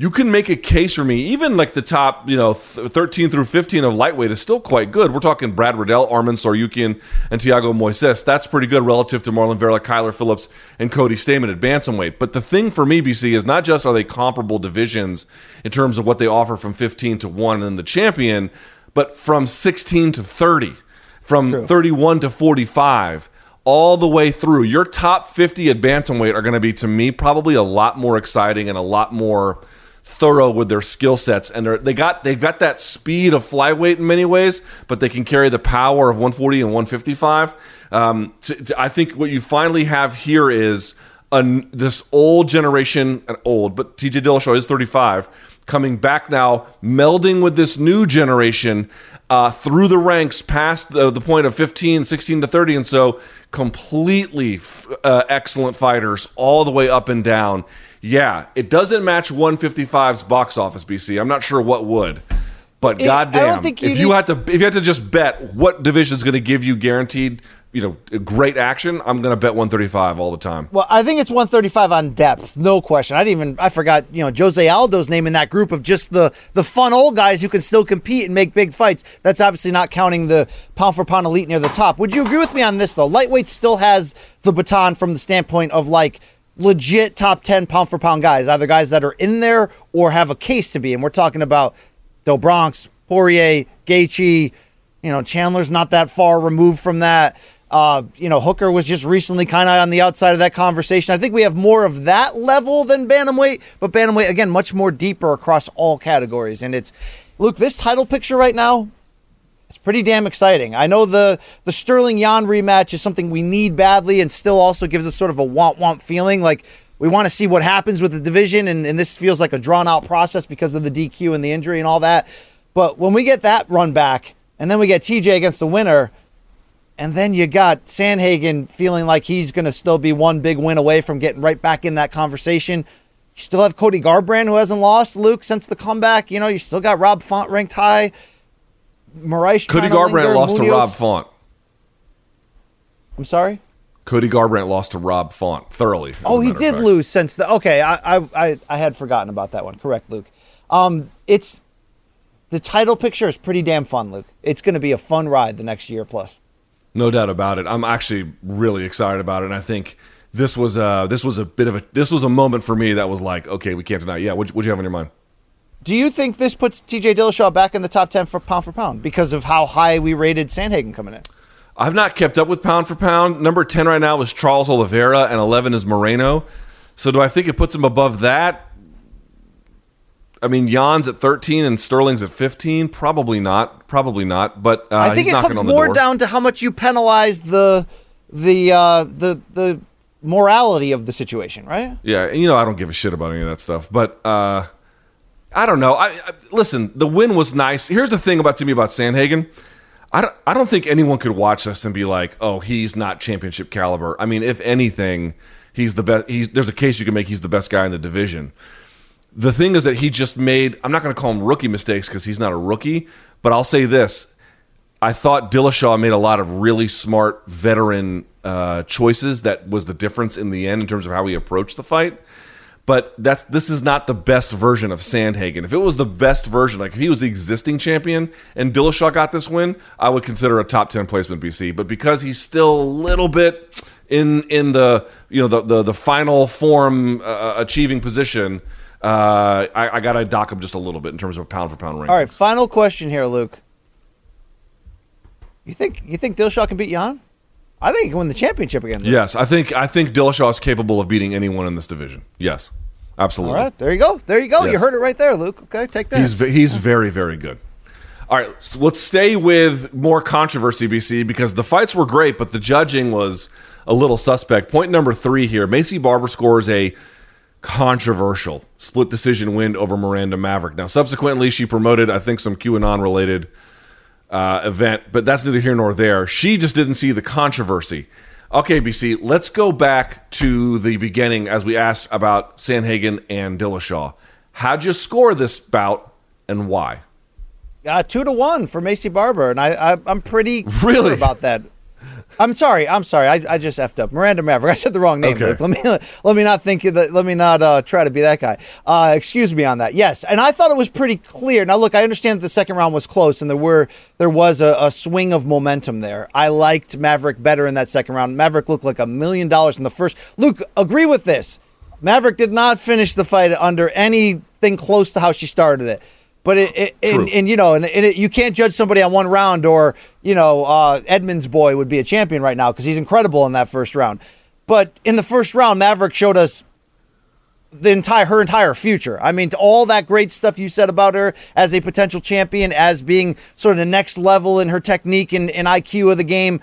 you can make a case for me, even like the top, you know, th- thirteen through fifteen of lightweight is still quite good. We're talking Brad Riddell, Arman Saryukian, and Thiago Moises. That's pretty good relative to Marlon Vera, Kyler Phillips, and Cody Stamann at bantamweight. But the thing for me, B C, is not just are they comparable divisions in terms of what they offer from fifteen to one and then the champion, but from sixteen to thirty, from True. thirty-one to forty-five. All the way through, your top fifty at bantamweight are going to be, to me, probably a lot more exciting and a lot more thorough with their skill sets, and they got they've got that speed of flyweight in many ways, but they can carry the power of one forty and one fifty-five. Um, to, to, I think what you finally have here is an, this old generation, and old, but T J. Dillashaw is thirty-five, coming back now, melding with this new generation uh, through the ranks past the, the point of fifteen, sixteen to thirty, and so completely f- uh, excellent fighters all the way up and down. Yeah, it doesn't match one fifty-five's box office, B C. I'm not sure what would, but it, goddamn, you if need- you had to, if you had to just bet what division's going to give you guaranteed, you know, great action, I'm going to bet one thirty-five all the time. Well, I think it's one thirty-five on depth, no question. I didn't even, I forgot, you know, Jose Aldo's name in that group of just the, the fun old guys who can still compete and make big fights. That's obviously not counting the pound-for-pound elite near the top. Would you agree with me on this, though? Lightweight still has the baton from the standpoint of, like, legit top ten pound-for-pound guys, either guys that are in there or have a case to be. And we're talking about Del Bronx, Poirier, Gaethje, you know, Chandler's not that far removed from that. Uh, you know, Hooker was just recently kind of on the outside of that conversation. I think we have more of that level than Bantamweight, but Bantamweight, again, much more deeper across all categories. And it's, look, this title picture right now, it's pretty damn exciting. I know the, the Sterling-Yan rematch is something we need badly and still also gives us sort of a want-want feeling. Like, we want to see what happens with the division, and, and this feels like a drawn-out process because of the D Q and the injury and all that. But when we get that run back, and then we get T J against the winner, and then you got Sandhagen feeling like he's going to still be one big win away from getting right back in that conversation. You still have Cody Garbrandt, who hasn't lost, Luke, since the comeback. You know, you still got Rob Font ranked high. Marais Cody Garbrandt lost Munoz. to Rob Font. I'm sorry? Cody Garbrandt lost to Rob Font thoroughly. Oh, he did lose since the... Okay, I, I I I had forgotten about that one. Correct, Luke. Um, it's... The title picture is pretty damn fun, Luke. It's going to be a fun ride the next year plus. No doubt about it. I'm actually really excited about it, and I think this was a this was a bit of a this was a moment for me that was like, okay, we can't deny it. Yeah, what what do you have on your mind? Do you think this puts T J. Dillashaw back in the top ten for pound for pound because of how high we rated Sandhagen coming in? I've not kept up with pound for pound. Number ten right now is Charles Oliveira, and eleven is Moreno. So do I think it puts him above that? I mean, Jan's at thirteen and Sterling's at fifteen. Probably not. Probably not. But uh, I think he's it knocking comes on the more door. Down to how much you penalize the the uh, the the morality of the situation, right? Yeah, and you know I don't give a shit about any of that stuff. But uh, I don't know. I, I listen. The win was nice. Here's the thing about to me about Sandhagen. I don't. I don't think anyone could watch this and be like, oh, he's not championship caliber. I mean, if anything, he's the best. He's there's a case you can make. He's the best guy in the division. The thing is that he just made, I'm not going to call him rookie mistakes because he's not a rookie, but I'll say this. I thought Dillashaw made a lot of really smart veteran uh, choices that was the difference in the end in terms of how he approached the fight. But that's this is not the best version of Sandhagen. If it was the best version, like if he was the existing champion and Dillashaw got this win, I would consider a top ten placement, B C. But because he's still a little bit in in the you know the the, the final form uh, achieving position, Uh, I, I got to dock him just a little bit in terms of pound for pound rankings. All right, final question here, Luke. You think you think Dillashaw can beat Yan? I think he can win the championship again. Luke. Yes, I think I think Dillashaw is capable of beating anyone in this division. Yes, absolutely. All right, there you go, there you go. Yes. You heard it right there, Luke. Okay, take that. He's he's very very good. All right, so let's stay with more controversy, B C, because the fights were great, but the judging was a little suspect. Point number three here: Macy Barber scores a controversial split decision win over Miranda Maverick. Now, subsequently, she promoted, I think, some QAnon-related uh, event, but that's neither here nor there. She just didn't see the controversy. Okay, B C, let's go back to the beginning as we asked about Sandhagen and Dillashaw. How'd you score this bout, and why? Uh, two to one for Macy Barber, and I, I, I'm pretty clear really? about that. I'm sorry. I'm sorry. I, I just effed up. Miranda Maverick. I said the wrong name. Okay. Luke. Let me let me not think that. Let me not uh, try to be that guy. Uh, excuse me on that. Yes, and I thought it was pretty clear. Now, look, I understand that the second round was close, and there were there was a, a swing of momentum there. I liked Maverick better in that second round. Maverick looked like a million dollars in the first. Luke, agree with this. Maverick did not finish the fight under anything close to how she started it. But it, it and, and you know, and, and it, you can't judge somebody on one round, or you know, uh, Edmonds' boy would be a champion right now because he's incredible in that first round. But in the first round, Maverick showed us the entire her entire future. I mean, to all that great stuff you said about her as a potential champion, as being sort of the next level in her technique and, and I Q of the game.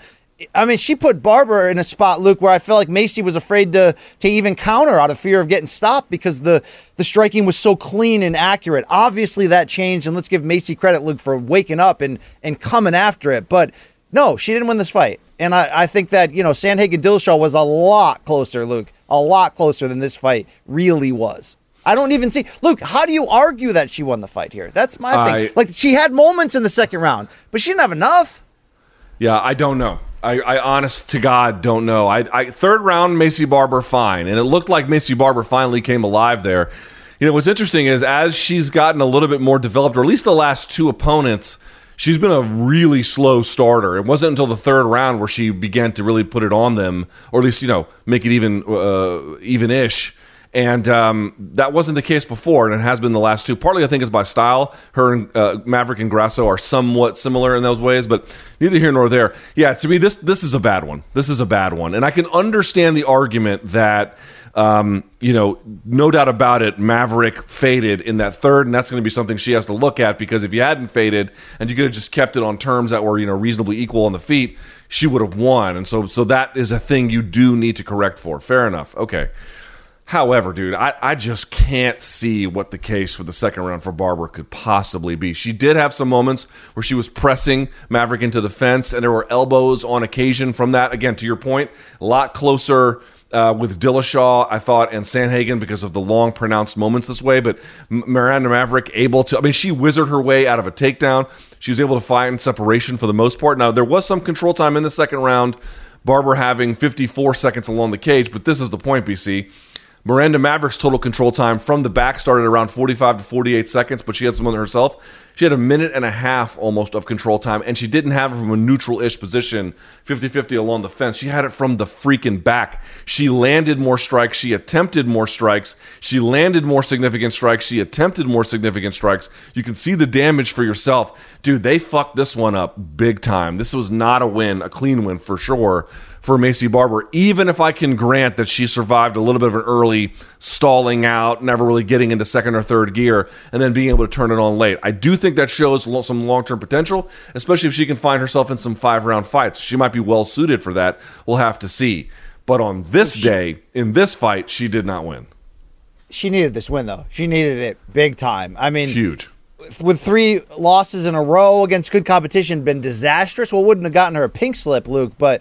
I mean, she put Barber in a spot, Luke, where I felt like Macy was afraid to to even counter out of fear of getting stopped because the, the striking was so clean and accurate. Obviously, that changed, and let's give Macy credit, Luke, for waking up and, and coming after it. But no, she didn't win this fight. And I, I think that, you know, Sandhagen Dillashaw was a lot closer, Luke, a lot closer than this fight really was. I don't even see. Luke, how do you argue that she won the fight here? That's my I, thing. Like, she had moments in the second round, but she didn't have enough. Yeah, I don't know. I, I honest to God don't know. I, I third round, Macy Barber, fine. And it looked like Macy Barber finally came alive there. You know, what's interesting is as she's gotten a little bit more developed, or at least the last two opponents, she's been a really slow starter. It wasn't until the third round where she began to really put it on them, or at least, you know, make it even, uh, even-ish. And um, that wasn't the case before, and it has been the last two. Partly, I think, is by style. Her and uh, Maverick and Grasso are somewhat similar in those ways, but neither here nor there. Yeah, to me, this this is a bad one. This is a bad one. And I can understand the argument that, um, you know, no doubt about it, Maverick faded in that third, and that's going to be something she has to look at, because if you hadn't faded and you could have just kept it on terms that were, you know, reasonably equal on the feet, she would have won. And so, so that is a thing you do need to correct for. Fair enough. Okay. However, dude, I, I just can't see what the case for the second round for Barber could possibly be. She did have some moments where she was pressing Maverick into the fence, and there were elbows on occasion from that. Again, to your point, a lot closer uh, with Dillashaw, I thought, and Sandhagen because of the long, pronounced moments this way. But Miranda Maverick able to, I mean, she wizarded her way out of a takedown. She was able to find separation for the most part. Now, there was some control time in the second round, Barber having fifty-four seconds along the cage, but this is the point, B C. Miranda Maverick's total control time from the back started around forty-five to forty-eight seconds, but she had some on herself. She had a minute and a half almost of control time, and she didn't have it from a neutral-ish position, fifty-fifty along the fence. She had it from the freaking back. She landed more strikes. She attempted more strikes. She landed more significant strikes. She attempted more significant strikes. You can see the damage for yourself. Dude, they fucked this one up big time. This was not a win, a clean win for sure, for Macy Barber, even if I can grant that she survived a little bit of an early stalling out, never really getting into second or third gear, and then being able to turn it on late. I do think that shows some long-term potential, especially if she can find herself in some five-round fights. She might be well-suited for that. We'll have to see. But on this day, in this fight, she did not win. She needed this win, though. She needed it big time. I mean, huge. With three losses in a row against good competition, been disastrous. Well, wouldn't have gotten her a pink slip, Luke, but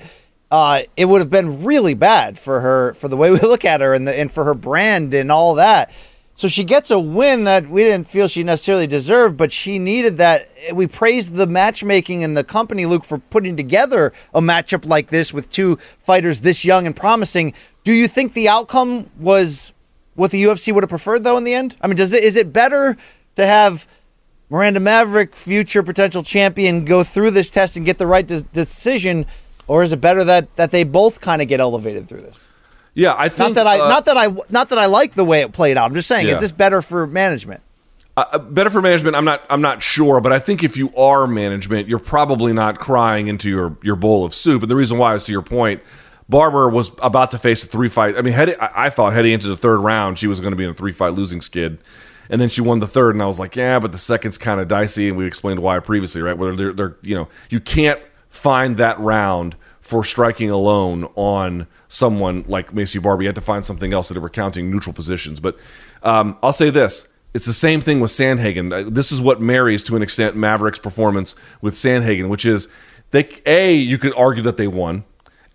Uh, it would have been really bad for her, for the way we look at her and, the, and for her brand and all that. So she gets a win that we didn't feel she necessarily deserved, but she needed that. We praised the matchmaking and the company, Luke, for putting together a matchup like this with two fighters this young and promising. Do you think the outcome was what the U F C would have preferred, though, in the end? I mean, does it, is it better to have Miranda Maverick, future potential champion, go through this test and get the right de- decision? Or is it better that, that they both kind of get elevated through this? Yeah, I think not that I uh, not that I not that I like the way it played out. I'm just saying, yeah. Is this better for management? Uh, better for management. I'm not. I'm not sure, but I think if you are management, you're probably not crying into your, your bowl of soup. And the reason why is, to your point, Barber was about to face a three fight. I mean, head, I thought heading into the third round, she was going to be in a three fight losing skid. And then she won the third, and I was like, yeah, but the second's kind of dicey, and we explained why previously, right? Where they're, they're you know, you can't find that round for striking alone on someone like Macy Barber. You had to find something else that they were counting neutral positions. But um, I'll say this. It's the same thing with Sandhagen. This is what marries, to an extent, Maverick's performance with Sandhagen, which is, they A, you could argue that they won,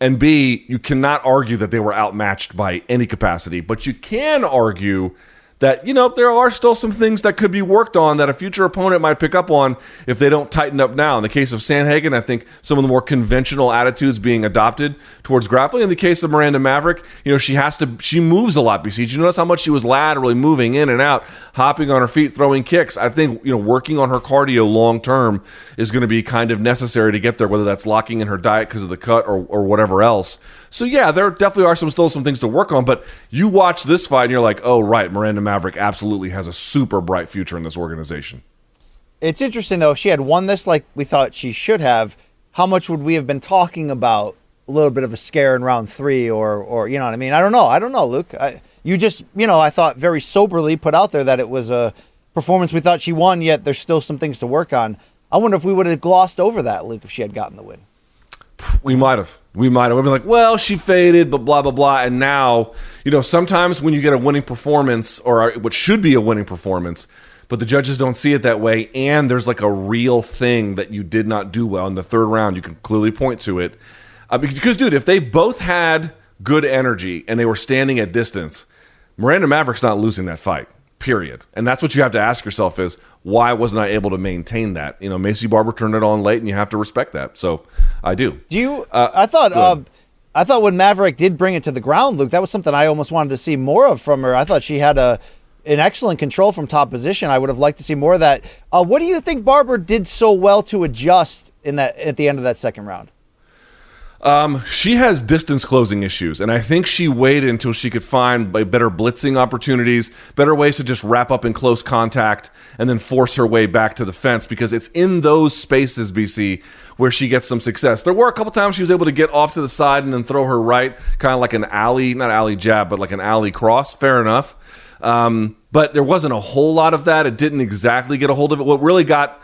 and B, you cannot argue that they were outmatched by any capacity. But you can argue that, you know, there are still some things that could be worked on that a future opponent might pick up on if they don't tighten up now. In the case of Sandhagen, I think some of the more conventional attitudes being adopted towards grappling. In the case of Miranda Maverick, you know, she has to, she moves a lot, B C. Did you notice how much she was laterally moving in and out, hopping on her feet, throwing kicks? I think, you know, working on her cardio long term is going to be kind of necessary to get there, whether that's locking in her diet because of the cut or, or whatever else. So yeah, there definitely are some still some things to work on, but you watch this fight and you're like, oh right, Miranda Maverick absolutely has a super bright future in this organization. It's interesting though, if she had won this like we thought she should have, how much would we have been talking about a little bit of a scare in round three or or you know what I mean? I don't know. I don't know, Luke. I, you just, you know, I thought very soberly put out there that it was a performance we thought she won, yet there's still some things to work on. I wonder if we would have glossed over that, Luke, if she had gotten the win. We might have. We might have. We've been like, well, she faded, but blah, blah, blah. And now, you know, sometimes when you get a winning performance, or what should be a winning performance, but the judges don't see it that way, and there's like a real thing that you did not do well in the third round, you can clearly point to it. Uh, because, dude, if they both had good energy and they were standing at distance, Miranda Maverick's not losing that fight, period. And that's what you have to ask yourself is, why wasn't I able to maintain that? You know, Macy Barber turned it on late, and you have to respect that. So I do. Do you? Uh, I thought uh, I thought when Maverick did bring it to the ground, Luke, that was something I almost wanted to see more of from her. I thought she had a an excellent control from top position. I would have liked to see more of that. Uh, what do you think Barber did so well to adjust in that at the end of that second round? Um, she has distance closing issues, and I think she waited until she could find better blitzing opportunities, better ways to just wrap up in close contact and then force her way back to the fence, because it's in those spaces, B C, where she gets some success. There were a couple times she was able to get off to the side and then throw her right, kind of like an alley, not alley jab, but like an alley cross. Fair enough. Um, but there wasn't a whole lot of that. It didn't exactly get a hold of it. What really got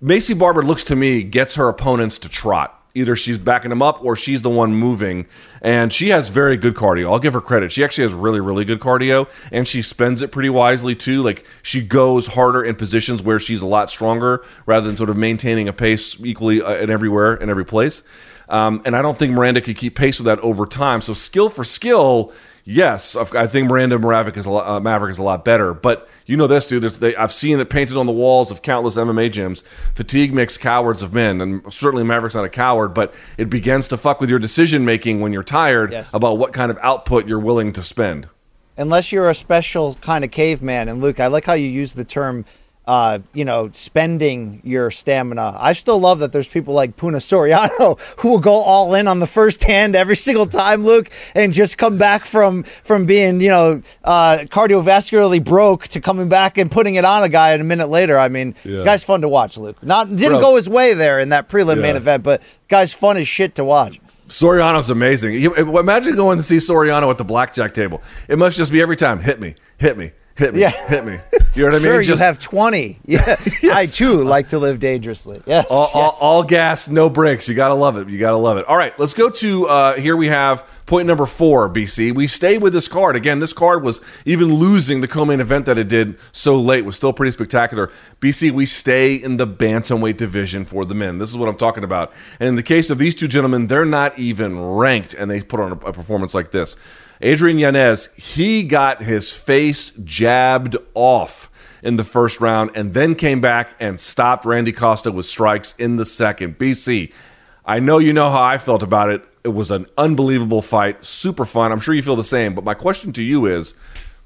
Macy Barber, looks to me, gets her opponents to trot. Either she's backing them up or she's the one moving. And she has very good cardio. I'll give her credit. She actually has really, really good cardio. And she spends it pretty wisely, too. Like, she goes harder in positions where she's a lot stronger rather than sort of maintaining a pace equally uh, in everywhere, in every place. Um, and I don't think Miranda could keep pace with that over time. So skill for skill, yes, I think Miranda Maverick is a lot, uh, Maverick is a lot better. But you know this, dude. They, I've seen it painted on the walls of countless M M A gyms. Fatigue makes cowards of men, and certainly Maverick's not a coward, but it begins to fuck with your decision-making when you're tired, yes, about what kind of output you're willing to spend. Unless you're a special kind of caveman. And, Luke, I like how you use the term, uh, you know, spending your stamina. I still love that there's people like Puna Soriano who will go all in on the first hand every single time, Luke, and just come back from, from being, you know, uh, cardiovascularly broke to coming back and putting it on a guy and a minute later. I mean, yeah. Guy's fun to watch, Luke. Not didn't Bro. go his way there in that prelim yeah. main event, but guy's fun as shit to watch. Soriano's amazing. You, imagine going to see Soriano at the blackjack table. It must just be every time, hit me, hit me. Hit me, yeah. hit me. You know what I sure, mean? Sure, you have twenty. Yeah, yes. I, too, like to live dangerously. Yes. All, yes. all, all gas, no brakes. You got to love it. You got to love it. All right, let's go to uh, here we have point number four, B C. We stay with this card. Again, this card was, even losing the co-main event that it did so late, was still pretty spectacular. B C, we stay in the bantamweight division for the men. This is what I'm talking about. And in the case of these two gentlemen, they're not even ranked, and they put on a, a performance like this. Adrian Yanez, he got his face jabbed off in the first round and then came back and stopped Randy Costa with strikes in the second. B C, I know you know how I felt about it. It was an unbelievable fight, super fun. I'm sure you feel the same, but my question to you is,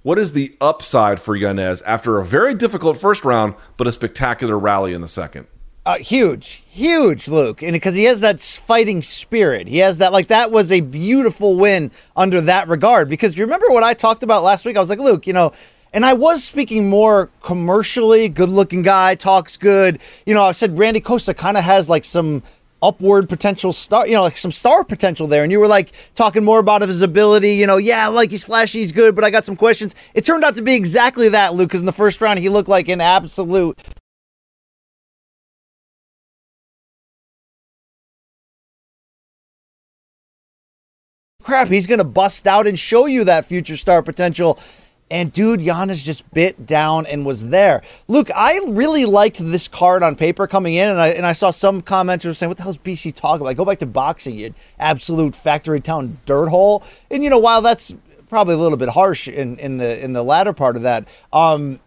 what is the upside for Yanez after a very difficult first round, but a spectacular rally in the second? Uh, huge, huge, Luke. And because he has that fighting spirit. He has that, like, that was a beautiful win under that regard. Because you remember what I talked about last week? I was like, Luke, you know, and I was speaking more commercially, good-looking guy, talks good. You know, I said Randy Costa kind of has, like, some upward potential star, you know, like some star potential there. And you were like talking more about his ability, you know, yeah, like he's flashy, he's good, but I got some questions. It turned out to be exactly that, Luke, because in the first round, he looked like an absolute crap. He's going to bust out and show you that future star potential. And dude, Giannis just bit down and was there. Luke, I really liked this card on paper coming in, and I and I saw some commenters saying, what the hell is B C talking about? Go back to boxing, you absolute factory town dirt hole. And you know, while that's probably a little bit harsh in, in the in the latter part of that, um,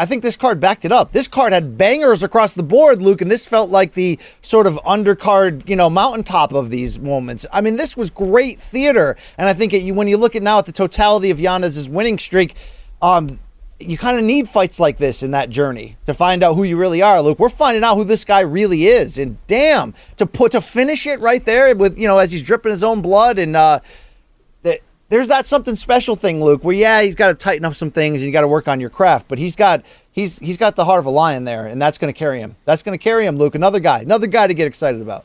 I think this card backed it up. This card had bangers across the board, Luke, and this felt like the sort of undercard, you know, mountaintop of these moments. I mean, this was great theater, and I think it, you, when you look at now at the totality of Yanez's winning streak, um, you kind of need fights like this in that journey to find out who you really are, Luke. We're finding out who this guy really is, and damn, to put to finish it right there with, you know, as he's dripping his own blood and uh, the. There's that something special thing, Luke, where, yeah, he's got to tighten up some things and you got to work on your craft, but he's got he's he's got the heart of a lion there, and that's going to carry him. That's going to carry him, Luke. Another guy, another guy to get excited about.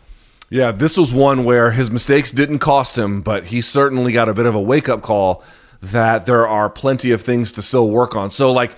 Yeah, this was one where his mistakes didn't cost him, but he certainly got a bit of a wake-up call that there are plenty of things to still work on. So, like,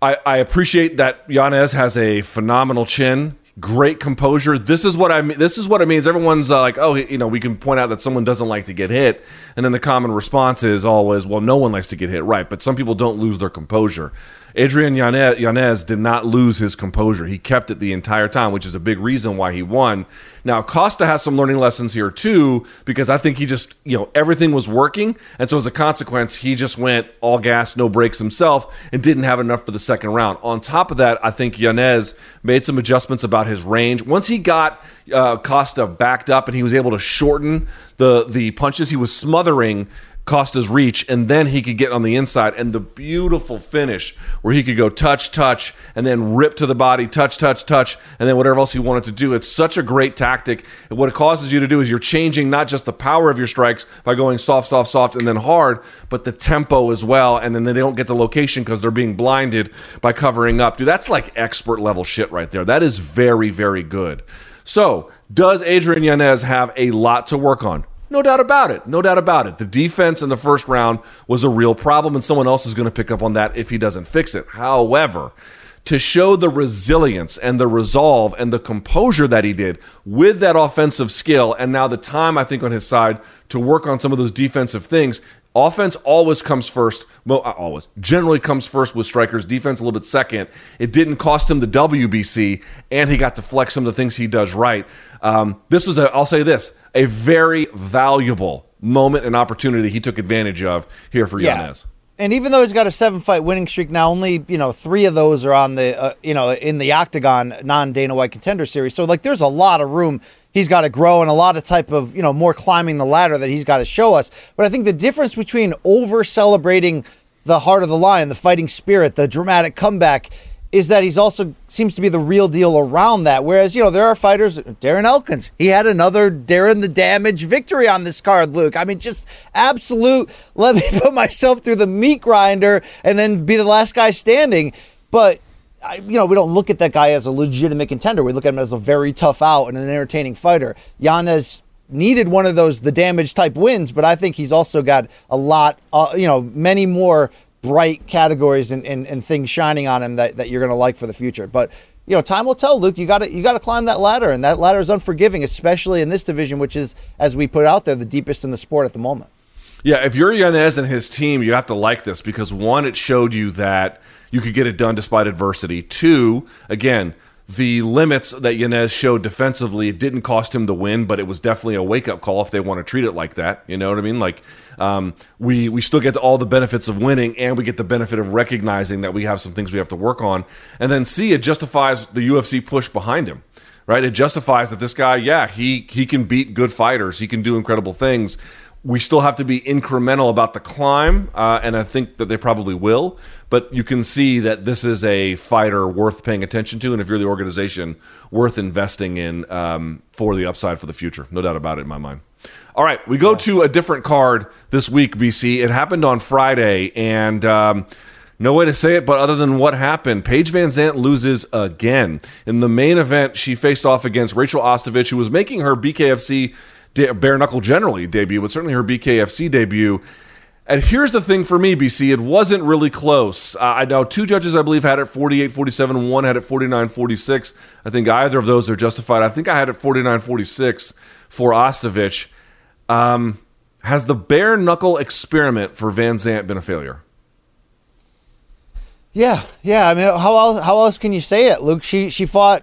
I, I appreciate that Yanez has a phenomenal chin, great composure. This is what I mean. This is what it means. Everyone's uh, like, oh, you know, we can point out that someone doesn't like to get hit, and then the common response is always, well, no one likes to get hit, right? But some people don't lose their composure. Adrian Yanez, Yanez did not lose his composure. He kept it the entire time, which is a big reason why he won. Now, Costa has some learning lessons here too, because I think he just, you know, everything was working. And so as a consequence, he just went all gas, no brakes himself and didn't have enough for the second round. On top of that, I think Yanez made some adjustments about his range. Once he got uh, Costa backed up and he was able to shorten the, the punches, he was smothering Costa's reach, and then he could get on the inside, and the beautiful finish where he could go touch, touch, and then rip to the body, touch, touch, touch, and then whatever else he wanted to do. It's such a great tactic. And what it causes you to do is you're changing not just the power of your strikes by going soft, soft, soft, and then hard, but the tempo as well, and then they don't get the location because they're being blinded by covering up. Dude, that's like expert level shit right there. That is very, very good. So, does Adrian Yanez have a lot to work on? No doubt about it. No doubt about it. The defense in the first round was a real problem, and someone else is going to pick up on that if he doesn't fix it. However, to show the resilience and the resolve and the composure that he did with that offensive skill, and now the time, I think, on his side to work on some of those defensive things. Offense always comes first. Well, always. Generally comes first with strikers. Defense a little bit second. It didn't cost him the W B C, and he got to flex some of the things he does right. Um, this was, a, I'll say this, a very valuable moment and opportunity he took advantage of here for Yanez. Yeah. And even though he's got a seven-fight winning streak now, only, you know, three of those are on the, uh, you know, in the Octagon non-Dana White Contender Series. So, like, there's a lot of room he's got to grow and a lot of type of, you know, more climbing the ladder that he's got to show us. But I think the difference between over-celebrating the heart of the lion, the fighting spirit, the dramatic comeback, is that he's also seems to be the real deal around that. Whereas, you know, there are fighters, Darren Elkins, he had another Darren the Damage victory on this card, Luke. I mean, just absolute, let me put myself through the meat grinder and then be the last guy standing. But, I, you know, we don't look at that guy as a legitimate contender. We look at him as a very tough out and an entertaining fighter. Yanez needed one of those, the damage type wins, but I think he's also got a lot, uh, you know, many more bright categories and, and, and things shining on him that, that you're going to like for the future. But, you know, time will tell, Luke. You got to you got to climb that ladder, and that ladder is unforgiving, especially in this division, which is, as we put out there, the deepest in the sport at the moment. Yeah, if you're Yanez and his team, you have to like this because, one, it showed you that you could get it done despite adversity. Two, again, the limits that Yanez showed defensively, it didn't cost him the win, but it was definitely a wake-up call if they want to treat it like that. You know what I mean? Like, um, we we still get all the benefits of winning, and we get the benefit of recognizing that we have some things we have to work on. And then C, it justifies the U F C push behind him, right? It justifies that this guy, yeah, he he can beat good fighters. He can do incredible things. We still have to be incremental about the climb, uh, and I think that they probably will. But you can see that this is a fighter worth paying attention to, and if you're the organization, worth investing in um, for the upside for the future. No doubt about it in my mind. All right, we go yeah. to a different card this week, B C. It happened on Friday, and um, no way to say it, but other than what happened, Paige VanZant loses again. In the main event, she faced off against Rachel Ostovich, who was making her B K F C De- bare knuckle generally debut, but certainly her B K F C debut. And here's the thing for me, B C, it wasn't really close. Uh, I know two judges, I believe, had it forty-eight forty-seven, one had it forty-nine forty-six. I think either of those are justified. I think I had it forty-nine forty-six for Ostovich. Um, has the bare knuckle experiment for VanZant been a failure? Yeah, yeah. I mean, how else, how else can you say it, Luke? She, she fought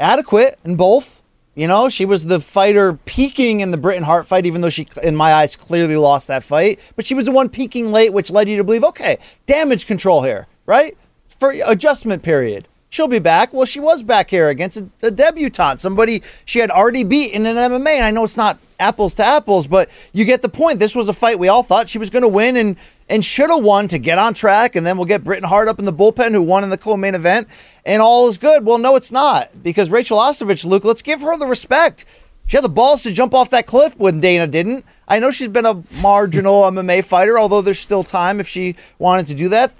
adequate in both. You know, she was the fighter peaking in the Britain Hart fight, even though she, in my eyes, clearly lost that fight. But she was the one peaking late, which led you to believe, okay, damage control here, right? For adjustment period. She'll be back. Well, she was back here against a, a debutante, somebody she had already beat in an M M A. And I know it's not apples to apples, but you get the point. This was a fight we all thought she was going to win and, and should have won to get on track. And then we'll get Britain Hart up in the bullpen, who won in the co-main event, and all is good. Well, no, it's not, because Rachel Ostovich, Luke, let's give her the respect. She had the balls to jump off that cliff when Dana didn't. I know she's been a marginal M M A fighter, although there's still time if she wanted to do that.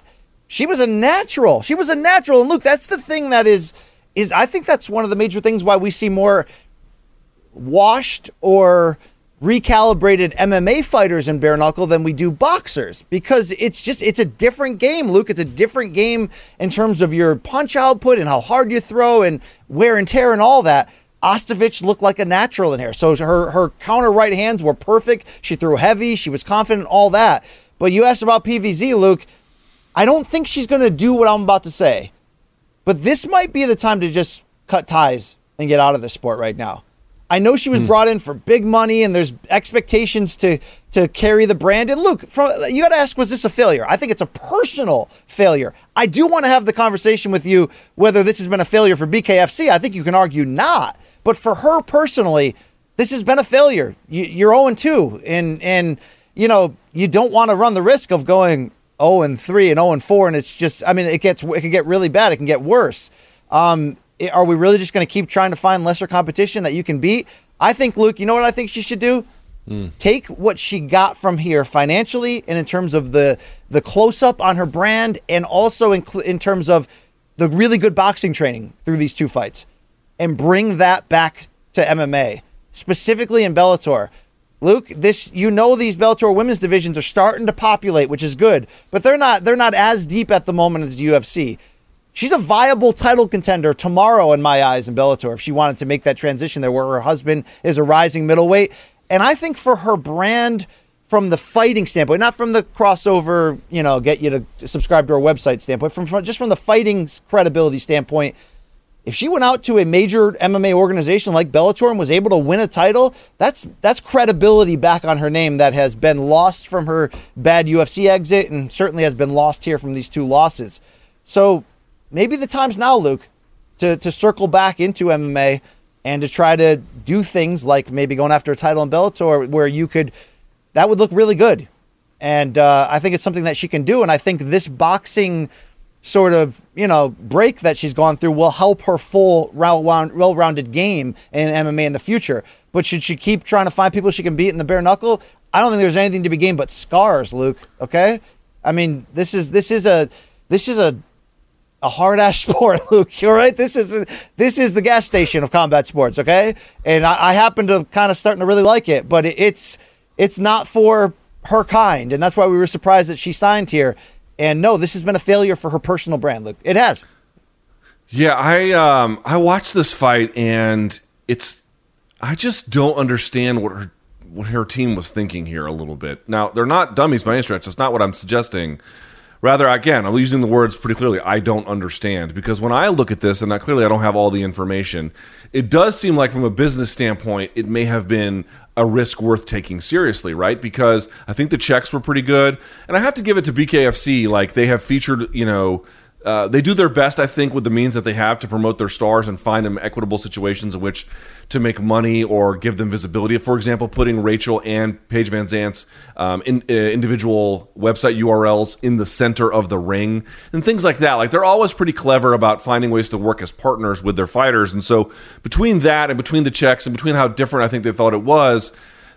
She was a natural. She was a natural. And, Luke, that's the thing that is, is I think that's one of the major things why we see more washed or recalibrated M M A fighters in bare knuckle than we do boxers, because it's just, it's a different game, Luke. It's a different game in terms of your punch output and how hard you throw and wear and tear and all that. Ostovich looked like a natural in here. So her, her counter right hands were perfect. She threw heavy. She was confident, all that. But you asked about P V Z, Luke. I don't think she's going to do what I'm about to say, but this might be the time to just cut ties and get out of the sport right now. I know she was mm. brought in for big money, and there's expectations to to carry the brand. And Luke, from, you got to ask, was this a failure? I think it's a personal failure. I do want to have the conversation with you whether this has been a failure for B K F C. I think you can argue not. But for her personally, this has been a failure. You, you're oh and two, and, and you know you don't want to run the risk of going oh and three and oh and four, and it's just, I mean, it gets it can get really bad. It can get worse. Um Are we really just going to keep trying to find lesser competition that you can beat? I think, Luke, you know what I think she should do? Mm. Take what she got from here financially and in terms of the the close-up on her brand, and also in, in terms of the really good boxing training through these two fights, and bring that back to M M A, specifically in Bellator. Luke, this, you know, these Bellator women's divisions are starting to populate, which is good, but they're not they're not as deep at the moment as the U F C. She's a viable title contender tomorrow, in my eyes, in Bellator, if she wanted to make that transition there, where her husband is a rising middleweight. And I think for her brand, from the fighting standpoint, not from the crossover, you know, get you to subscribe to her website standpoint, from, from just from the fighting credibility standpoint, if she went out to a major M M A organization like Bellator and was able to win a title, that's that's credibility back on her name that has been lost from her bad U F C exit, and certainly has been lost here from these two losses. So maybe the time's now, Luke, to, to circle back into M M A and to try to do things like maybe going after a title in Bellator, where you could, that would look really good. And uh, I think it's something that she can do. And I think this boxing sort of, you know, break that she's gone through will help her full, well-rounded game in M M A in the future. But should she keep trying to find people she can beat in the bare knuckle? I don't think there's anything to be gained but scars, Luke. Okay? I mean, this is this is a this is a A hard-ass sport, Luke, all right? This is a, this is the gas station of combat sports, okay? And I, I happen to kind of starting to really like it, but it, it's it's not for her kind, and that's why we were surprised that she signed here. And no, this has been a failure for her personal brand, Luke. It has. Yeah, I um, I watched this fight, and it's I just don't understand what her what her team was thinking here a little bit. Now, they're not dummies by any stretch. That's not what I'm suggesting. Rather, again, I'm using the words pretty clearly, I don't understand. Because when I look at this, and I, clearly I don't have all the information, it does seem like from a business standpoint, it may have been a risk worth taking seriously, right? Because I think the checks were pretty good. And I have to give it to B K F C. Like, they have featured, you know, uh, they do their best, I think, with the means that they have to promote their stars and find them equitable situations in which to make money or give them visibility. For example, putting Rachel and Paige VanZant's um, in, uh, individual website U R Ls in the center of the ring and things like that. Like, they're always pretty clever about finding ways to work as partners with their fighters. And so between that and between the checks and between how different I think they thought it was,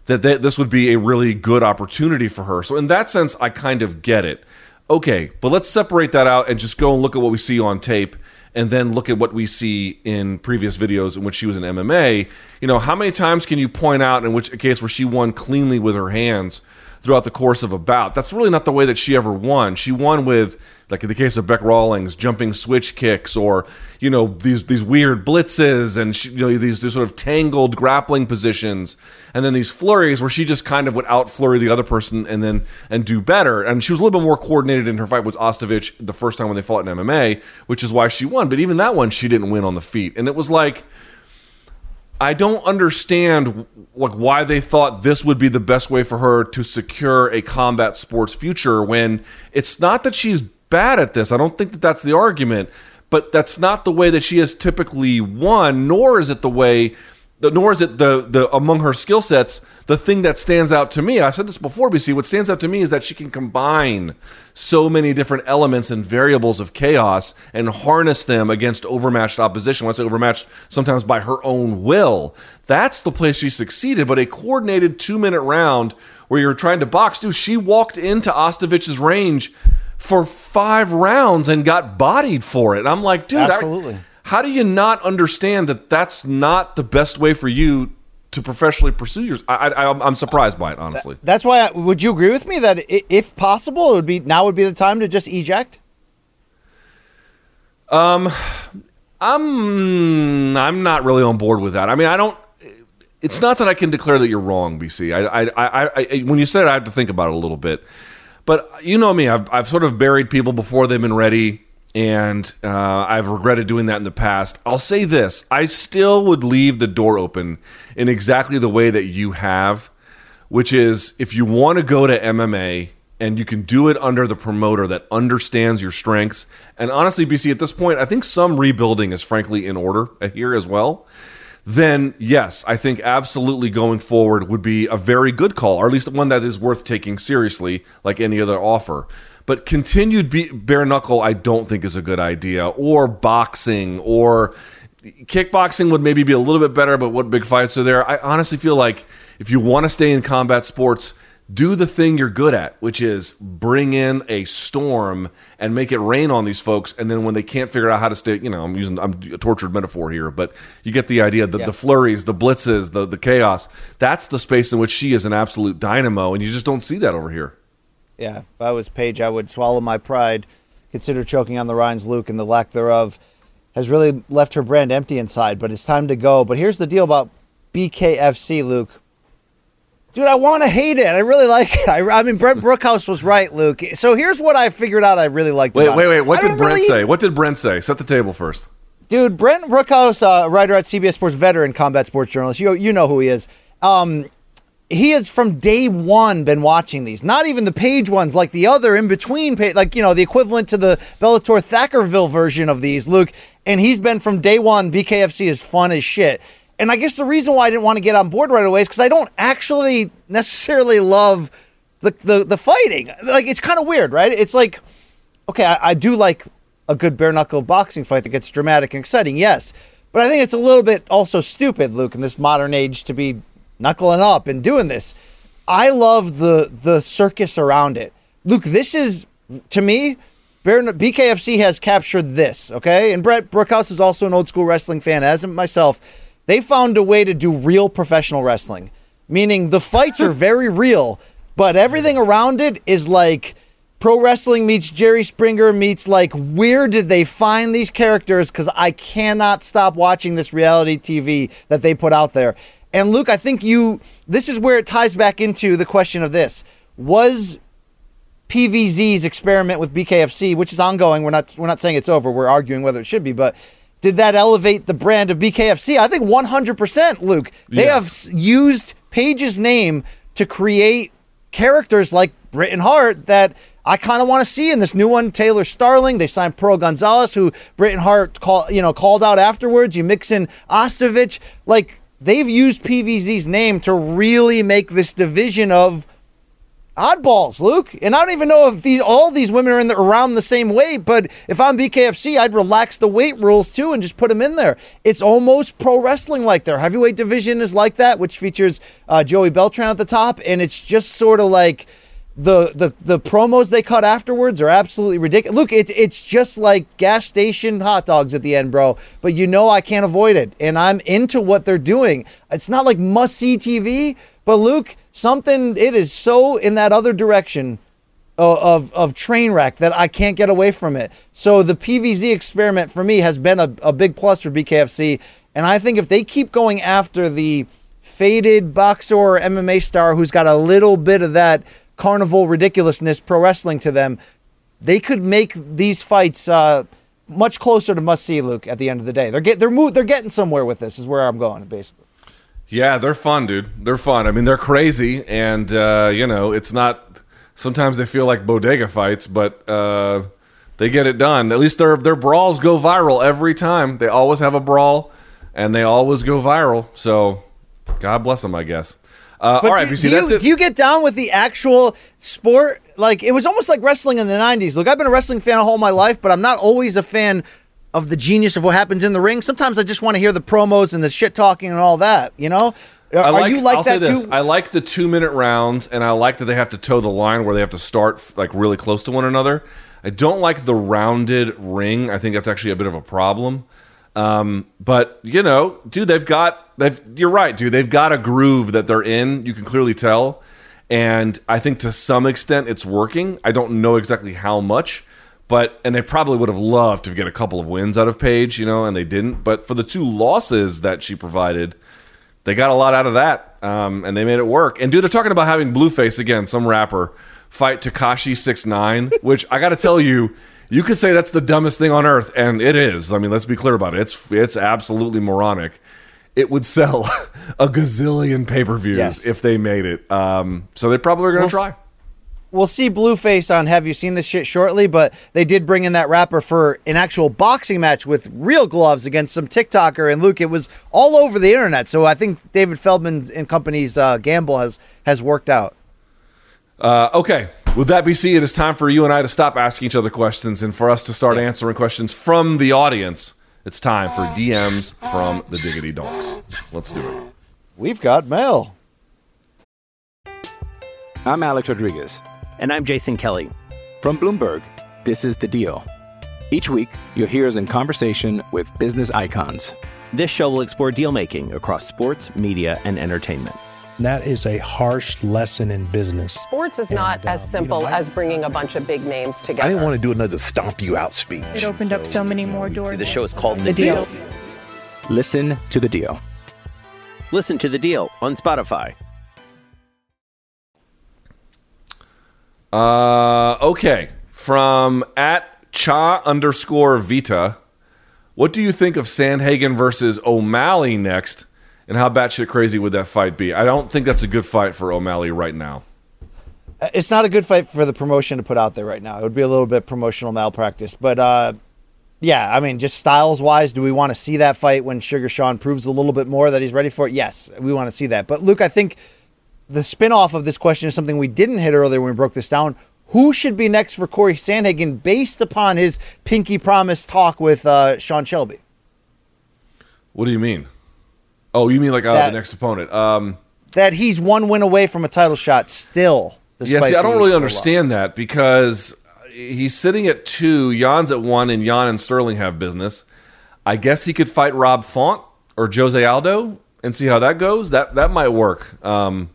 that they, this would be a really good opportunity for her. So in that sense, I kind of get it. Okay, but let's separate that out and just go and look at what we see on tape, and then look at what we see in previous videos in which she was in M M A. You know, how many times can you point out in which a case where she won cleanly with her hands throughout the course of a bout? That's really not the way that she ever won. She won with, like in the case of Beck Rawlings, jumping switch kicks, or, you know, these these weird blitzes, and she, you know, these, these sort of tangled grappling positions, and then these flurries where she just kind of would out flurry the other person and then and do better. And she was a little bit more coordinated in her fight with Ostovich the first time when they fought in M M A, which is why she won. But even that one, she didn't win on the feet, and it was like, I don't understand like why they thought this would be the best way for her to secure a combat sports future, when it's not that she's bad at this. I don't think that that's the argument, but that's not the way that she has typically won, nor is it the way, nor is it the, the among her skill sets, the thing that stands out to me. I've said this before, B C. What stands out to me is that she can combine so many different elements and variables of chaos and harness them against overmatched opposition. When I say overmatched, sometimes by her own will. That's the place she succeeded. But a coordinated two-minute round where you're trying to box, dude, she walked into Ostovich's range for five rounds and got bodied for it. And I'm like, dude, absolutely. I, how do you not understand that that's not the best way for you to professionally pursue yours. I, I, I'm surprised by it, honestly. That's why. I, would you agree with me that if possible, it would be now would be the time to just eject? Um, I'm I'm not really on board with that. I mean, I don't. It's not that I can declare that you're wrong, B C. I, I, I, I when you said it, I have to think about it a little bit. But you know me, I've I've sort of buried people before they've been ready, and uh, I've regretted doing that in the past. I'll say this: I still would leave the door open in exactly the way that you have, which is if you want to go to M M A and you can do it under the promoter that understands your strengths. And honestly, B C, at this point, I think some rebuilding is frankly in order here as well. Then yes, I think absolutely going forward would be a very good call, or at least one that is worth taking seriously, like any other offer. But continued be- bare knuckle, I don't think is a good idea, or boxing, or kickboxing would maybe be a little bit better, but what big fights are there? I honestly feel like if you want to stay in combat sports, do the thing you're good at, which is bring in a storm and make it rain on these folks. And then when they can't figure out how to stay, you know, I'm using I'm a tortured metaphor here, but you get the idea. The, yeah. the flurries, the blitzes, the, the chaos, that's the space in which she is an absolute dynamo, and you just don't see that over here. Yeah, if I was Paige, I would swallow my pride, consider choking on the Rhines. Luke, and the lack thereof has really left her brand empty inside, but it's time to go. But here's the deal about B K F C, Luke. Dude, I want to hate it. I really like it. I, I mean, Brent Brookhouse was right, Luke. So here's what I figured out I really liked wait, about Wait, wait, wait. What did Brent really... say? What did Brent say? Set the table first. Dude, Brent Brookhouse, uh, writer at C B S Sports, veteran combat sports journalist. You, you know who he is. Um, he has from day one been watching these. Not even the Page ones, like the other in-between page, like, you know, the equivalent to the Bellator Thackerville version of these, Luke. And he's been from day one, B K F C is fun as shit. And I guess the reason why I didn't want to get on board right away is because I don't actually necessarily love the, the the fighting. Like, it's kind of weird, right? It's like, okay, I, I do like a good bare-knuckle boxing fight that gets dramatic and exciting, yes. But I think it's a little bit also stupid, Luke, in this modern age to be knuckling up and doing this. I love the the circus around it. Luke, this is, to me, bare, B K F C has captured this, okay? And Brett Brookhouse is also an old-school wrestling fan, as am myself. They found a way to do real professional wrestling, meaning the fights are very real, but everything around it is like pro wrestling meets Jerry Springer meets like, where did they find these characters? Because I cannot stop watching this reality T V that they put out there. And Luke, I think you, this is where it ties back into the question of this. Was P V Z's experiment with B K F C, which is ongoing, we're not, we're not saying it's over, we're arguing whether it should be, but did that elevate the brand of B K F C? I think one hundred percent, Luke. They yes. have used Paige's name to create characters like Britain Hart that I kind of want to see in this new one. Taylor Starling, they signed Pearl Gonzalez, who Britain Hart call, you know, called out afterwards. You mix in Ostovich. Like, they've used P V Z's name to really make this division of oddballs, Luke. And I don't even know if these all these women are in the, around the same weight, but if I'm B K F C, I'd relax the weight rules too and just put them in there. It's almost pro wrestling like their heavyweight division is like that, which features uh, Joey Beltran at the top, and it's just sort of like the the the promos they cut afterwards are absolutely ridiculous. Luke, it's it's just like gas station hot dogs at the end, bro. But you know I can't avoid it, and I'm into what they're doing. It's not like must see T V, but Luke, something, it is so in that other direction of, of, of train wreck that I can't get away from it. So the P V Z experiment for me has been a, a big plus for B K F C. And I think if they keep going after the faded boxer or M M A star who's got a little bit of that carnival ridiculousness pro wrestling to them, they could make these fights uh, much closer to must-see, Luke, at the end of the day. They're, get, they're, mo- they're getting somewhere with this is where I'm going, basically. Yeah, they're fun, dude. They're fun. I mean, they're crazy, and, uh, you know, it's not... Sometimes they feel like bodega fights, but uh, they get it done. At least their their brawls go viral every time. They always have a brawl, and they always go viral. So, God bless them, I guess. Uh, all right, B C, that's it. Do you get down with the actual sport? Like, it was almost like wrestling in the nineties. Look, I've been a wrestling fan all my life, but I'm not always a fan of the genius of what happens in the ring. Sometimes I just want to hear the promos and the shit talking and all that, you know? Are, I like, are you like I'll that say this. Too? I like the two-minute rounds, and I like that they have to toe the line where they have to start like really close to one another. I don't like the rounded ring. I think that's actually a bit of a problem. Um, but, you know, dude, they've got, they've, you're right, dude, they've got a groove that they're in. You can clearly tell. And I think to some extent it's working. I don't know exactly how much, but, and they probably would have loved to get a couple of wins out of Paige, you know, and they didn't. But for the two losses that she provided, they got a lot out of that, um, and they made it work. And, dude, they're talking about having Blueface again, some rapper, fight Tekashi six nine, which I got to tell you, you could say that's the dumbest thing on earth, and it is. I mean, let's be clear about it. It's it's absolutely moronic. It would sell a gazillion pay-per-views yes. if they made it. Um, so they probably are going to we'll try. S- we'll see Blueface on Have You Seen This Shit shortly, but they did bring in that rapper for an actual boxing match with real gloves against some TikToker. And, Luke, it was all over the internet. So I think David Feldman and company's uh, gamble has, has worked out. Uh, okay. With that, B C, it is time for you and I to stop asking each other questions and for us to start answering questions from the audience. It's time for D Ms from the Diggity Donks. Let's do it. We've got mail. I'm Alex Rodriguez. And I'm Jason Kelly. From Bloomberg, this is The Deal. Each week, you'll hear us in conversation with business icons. This show will explore deal-making across sports, media, and entertainment. That is a harsh lesson in business. Sports is and, not as uh, simple you know, I, as bringing a bunch of big names together. I didn't want to do another stomp you out speech. It opened so, up so many more doors. The show is called The, the deal. deal. Listen to The Deal. Listen to The Deal on Spotify. Uh, okay. From at cha underscore Vita, what do you think of Sandhagen versus O'Malley next? And how batshit crazy would that fight be? I don't think that's a good fight for O'Malley right now. It's not a good fight for the promotion to put out there right now. It would be a little bit promotional malpractice. But, uh, yeah, I mean, just styles-wise, do we want to see that fight when Sugar Sean proves a little bit more that he's ready for it? Yes, we want to see that. But, Luke, I think the spinoff of this question is something we didn't hit earlier when we broke this down. Who should be next for Corey Sandhagen based upon his pinky promise talk with uh, Sean Shelby? What do you mean? Oh, you mean like uh, that, the next opponent? Um, that he's one win away from a title shot still. Yeah, see, I don't really understand that because he's sitting at two, Jan's at one, and Jan and Sterling have business. I guess he could fight Rob Font or Jose Aldo and see how that goes. That that might work. Um,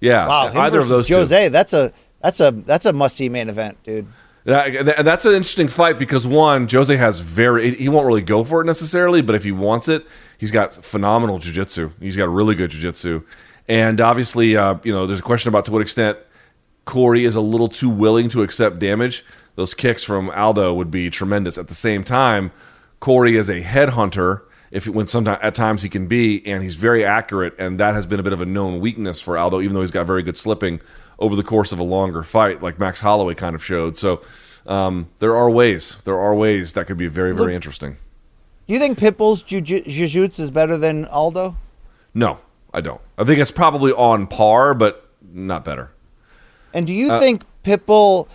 yeah, wow, either of those two. Jose, that's a that's a that's a must-see main event, dude. That, that's an interesting fight because, one, Jose has very – he won't really go for it necessarily, but if he wants it, he's got phenomenal jiu-jitsu. He's got really good jiu-jitsu. And obviously, uh, you know, there's a question about to what extent Corey is a little too willing to accept damage. Those kicks from Aldo would be tremendous. At the same time, Corey is a headhunter, if it, when sometimes, at times he can be, and he's very accurate, and that has been a bit of a known weakness for Aldo, even though he's got very good slipping over the course of a longer fight, like Max Holloway kind of showed. So um, there are ways. There are ways that could be very, very Look, interesting. Do you think Pitbull's jiu-jitsu is better than Aldo? No, I don't. I think it's probably on par, but not better. And do you uh, think Pitbull...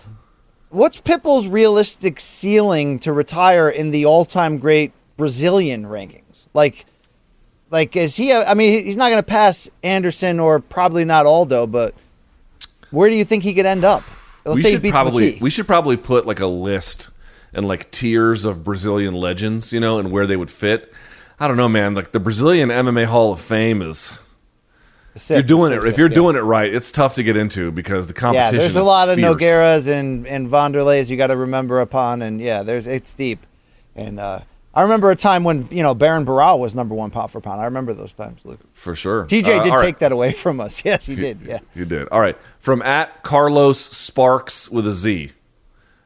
What's Pitbull's realistic ceiling to retire in the all-time great Brazilian rankings? Like, like is he... I mean, he's not going to pass Anderson or probably not Aldo, but... Where do you think he could end up? Let's we say should he beats probably McKee. We should probably put like a list and like tiers of Brazilian legends, you know, and where they would fit. I don't know, man. Like the Brazilian M M A Hall of Fame is sick, you're doing it. Sick, if you're yeah. doing it right, it's tough to get into because the competition. Yeah, there's is a lot of fierce. Nogueiras and and Vanderleis you got to remember upon, and yeah, there's it's deep. And uh, I remember a time when you know Baron Barao was number one pound for pound. I remember those times, Luke. For sure. T J uh, did take right. that away from us. Yes, he, he did. Yeah, he did. All right. From at Carlos Sparks with a Z,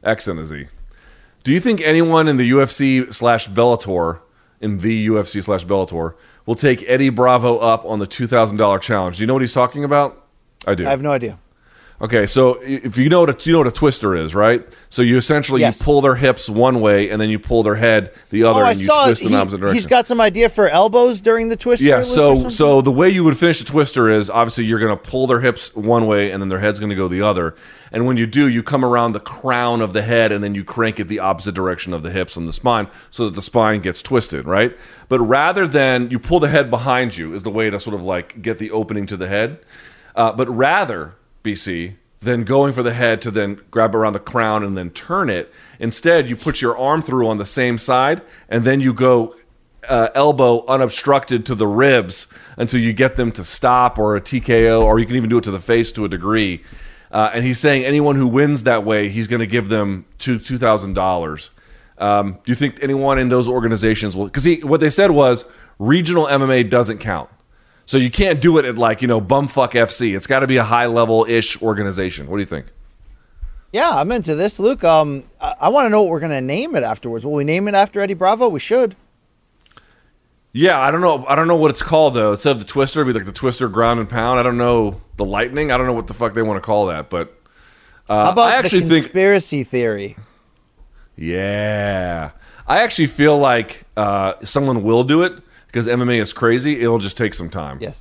X and a Z. Do you think anyone in the U F C slash Bellator, in the U F C slash Bellator, will take Eddie Bravo up on the two thousand dollar challenge? Do you know what he's talking about? I do. I have no idea. Okay, so if you know what a, you know what a twister is, right? So you essentially yes. you pull their hips one way and then you pull their head the other, oh, and you twist them opposite direction. He's got some idea for elbows during the twister. Yeah. So so the way you would finish a twister is obviously you're going to pull their hips one way and then their head's going to go the other. And when you do, you come around the crown of the head and then you crank it the opposite direction of the hips and the spine so that the spine gets twisted, right? But rather than you pull the head behind you is the way to sort of like get the opening to the head, uh, but rather. B C, then going for the head to then grab around the crown and then turn it. Instead, you put your arm through on the same side, and then you go uh, elbow unobstructed to the ribs until you get them to stop, or a T K O, or you can even do it to the face to a degree. Uh, and he's saying anyone who wins that way, he's going to give them two $2,000. Um, do you think anyone in those organizations will? Because what they said was regional M M A doesn't count. So you can't do it at like, you know, Bumfuck F C. It's got to be a high-level-ish organization. What do you think? Yeah, I'm into this, Luke. Um, I, I want to know what we're going to name it afterwards. Will we name it after Eddie Bravo? We should. Yeah, I don't know. I don't know what it's called, though. Instead of the Twister, it'd be like the Twister Ground and Pound. I don't know. The Lightning? I don't know what the fuck they want to call that. But uh, how about I actually the conspiracy think, theory? Yeah. I actually feel like uh, someone will do it because M M A is crazy. It'll just take some time. Yes.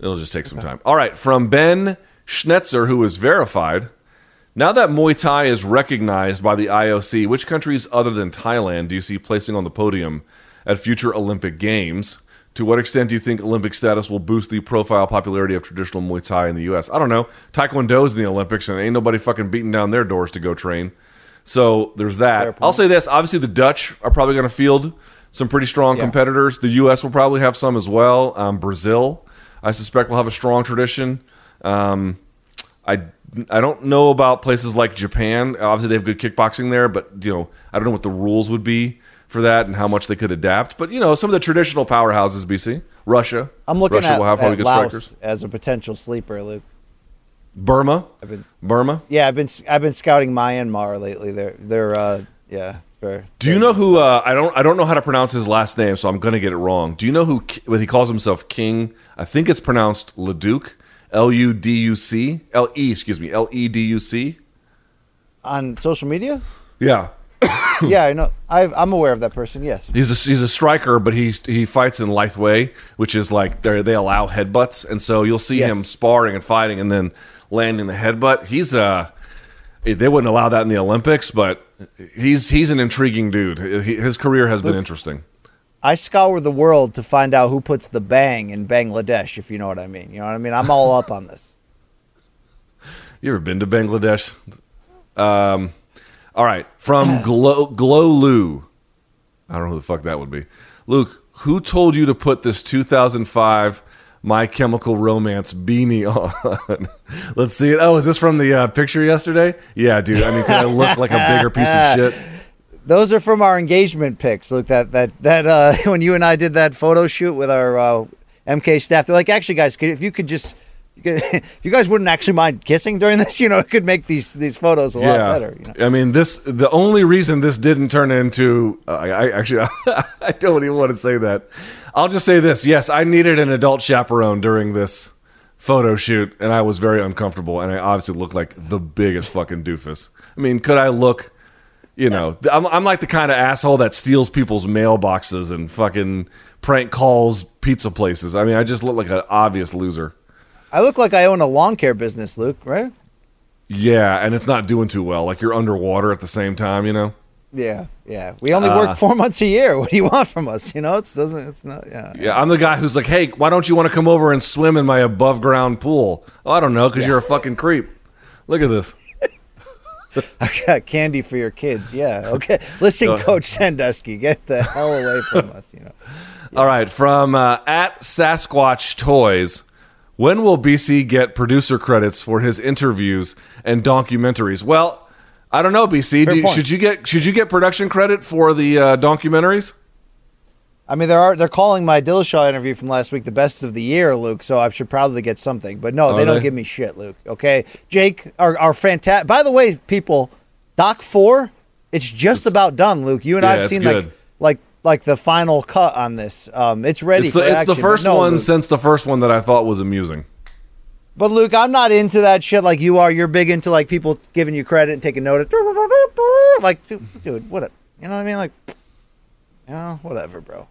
It'll just take okay. some time. All right. From Ben Schnetzer, who is verified. Now that Muay Thai is recognized by the I O C, which countries other than Thailand do you see placing on the podium at future Olympic Games? To what extent do you think Olympic status will boost the profile popularity of traditional Muay Thai in the U S? I don't know. Taekwondo's in the Olympics, and ain't nobody fucking beating down their doors to go train. So there's that. I'll say this. Obviously, the Dutch are probably going to field some pretty strong yeah. competitors. The U S will probably have some as well. Um, Brazil, I suspect, will have a strong tradition. Um, I I don't know about places like Japan. Obviously, they have good kickboxing there, but you know, I don't know what the rules would be for that and how much they could adapt. But you know, some of the traditional powerhouses, B C, Russia. I'm looking Russia at, will have probably at good Laos strikers. As a potential sleeper, Luke. Burma. I've been, Burma. Yeah, I've been I've been scouting Myanmar lately. They're they're uh, yeah. They're, Do you know who? Uh, I don't I don't know how to pronounce his last name, so I'm going to get it wrong. Do you know who? Well, he calls himself King. I think it's pronounced Leduc. L U D U C L E excuse me, L E D U C on social media? Yeah. Yeah, I know. I've, I'm aware of that person, yes. He's a, he's a striker, but he he fights in Lithe Way, which is like they they allow headbutts, and so you'll see yes. him sparring and fighting and then landing the headbutt. He's uh they wouldn't allow that in the Olympics, but he's he's an intriguing dude. He, his career has Luke, been interesting. I scour the world to find out who puts the bang in Bangladesh, if you know what I mean. You know what I mean? I'm all up on this. You ever been to Bangladesh? Um, all right. From Glo Glolu. I don't know who the fuck that would be. Luke, who told you to put this two thousand five My Chemical Romance beanie on? Let's see it. Oh, is this from the uh, picture yesterday? Yeah, dude. I mean, can I look like a bigger piece of shit? Those are from our engagement pics. Look, that that that uh, when you and I did that photo shoot with our uh, M K staff, they're like, actually, guys, could, if you could just, you could, if you guys wouldn't actually mind kissing during this, you know, it could make these these photos a lot yeah. better. You know? I mean, this the only reason this didn't turn into. Uh, I, I actually, I, I don't even want to say that. I'll just say this: yes, I needed an adult chaperone during this photo shoot, and I was very uncomfortable, and I obviously looked like the biggest fucking doofus. I mean, could I look? You know, I'm, I'm like the kind of asshole that steals people's mailboxes and fucking prank calls pizza places. I mean, I just look like an obvious loser. I look like I own a lawn care business, Luke, right? Yeah, and it's not doing too well. Like, you're underwater at the same time, you know? Yeah, yeah. We only work uh, four months a year. What do you want from us? You know, it's doesn't. It's not. Yeah. Yeah, I'm the guy who's like, hey, why don't you want to come over and swim in my above ground pool? Oh, I don't know, because yeah. you're a fucking creep. Look at this. I got candy for your kids. Yeah. Okay. Listen, uh, Coach Sandusky, get the hell away from us. You know. Yeah. All right. From uh, at Sasquatch Toys, when will B C get producer credits for his interviews and documentaries? Well, I don't know, B C. Do you, should you get should you get production credit for the uh, documentaries? I mean, there are they're calling my Dillashaw interview from last week the best of the year, Luke. So I should probably get something. But no, they don't give me shit, Luke. Okay, Jake, our our fantastic. By the way, people, Doc Four, it's just it's, about done, Luke. You and yeah, I've seen good. like like like the final cut on this. Um, it's ready. It's the, for it's the first no, one Luke. since the first one that I thought was amusing. But Luke, I'm not into that shit like you are. You're big into like people giving you credit and taking notice. Like, dude, what? A, you know what I mean? Like, you know, whatever, bro.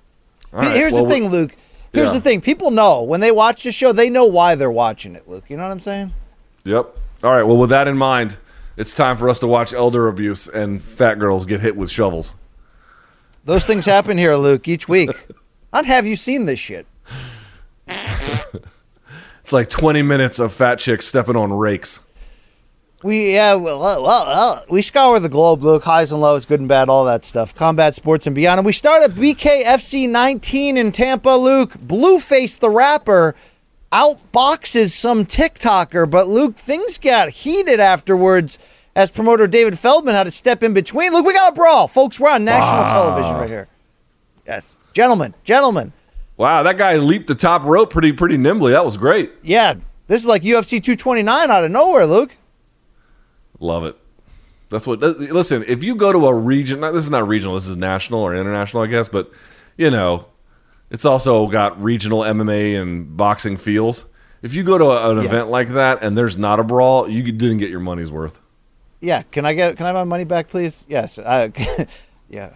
Right, Here's well, the thing, Luke. Here's yeah. the thing. People know when they watch the show, they know why they're watching it, Luke. You know what I'm saying? Yep. All right. Well, with that in mind, it's time for us to watch elder abuse and fat girls get hit with shovels. Those things happen here, Luke, each week. I'd have you seen this shit. It's like twenty minutes of fat chicks stepping on rakes. We yeah, well, well, well, we scour the globe, Luke. Highs and lows, good and bad, all that stuff. Combat sports and beyond. And we start at B K F C nineteen in Tampa, Luke. Blueface the rapper outboxes some TikToker, but Luke, things got heated afterwards as promoter David Feldman had to step in between. Luke, we got a brawl, folks. We're on national wow. television right here. Yes, gentlemen, gentlemen. Wow, that guy leaped the top rope pretty, pretty nimbly. That was great. Yeah, this is like U F C two twenty-nine out of nowhere, Luke. Love it. That's what. Listen, if you go to a region, this is not regional. This is national or international, I guess. But you know, it's also got regional M M A and boxing feels. If you go to a, an yeah. event like that and there's not a brawl, you didn't get your money's worth. Yeah. Can I get? Can I have my money back, please? Yes. I, yeah.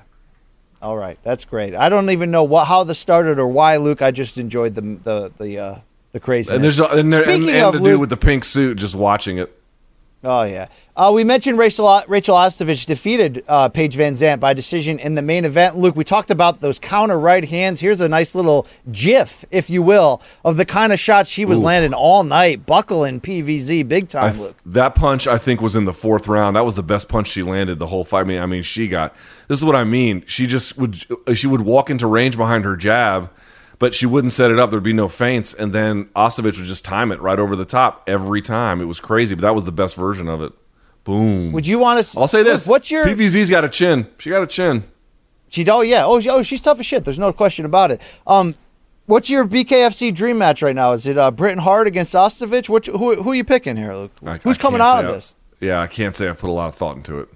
All right, that's great. I don't even know what, how this started or why, Luke. I just enjoyed the the the uh, the craziness. And there's and, there, Speaking and, and of the Luke, dude with the pink suit just watching it. Oh yeah, uh, we mentioned Rachel Rachel Ostovich defeated uh, Paige VanZant by decision in the main event. Luke, we talked about those counter right hands. Here's a nice little gif, if you will, of the kind of shots she was Ooh. landing all night, buckling P V Z big time. Th- Luke, that punch I think was in the fourth round. That was the best punch she landed the whole fight. I mean, I mean, she got. This is what I mean. She just would she would walk into range behind her jab, but she wouldn't set it up. There'd be no feints, and then Ostovich would just time it right over the top every time. It was crazy, but that was the best version of it. Boom. Would you want to? I'll say this. What's your P V Z's got a chin? She got a chin. She oh yeah oh she, oh she's tough as shit. There's no question about it. Um, what's your B K F C dream match right now? Is it uh, Britain Hart against Ostovich? Which who who are you picking here, Luke? I, Who's I coming out of I, this? Yeah, I can't say I've put a lot of thought into it.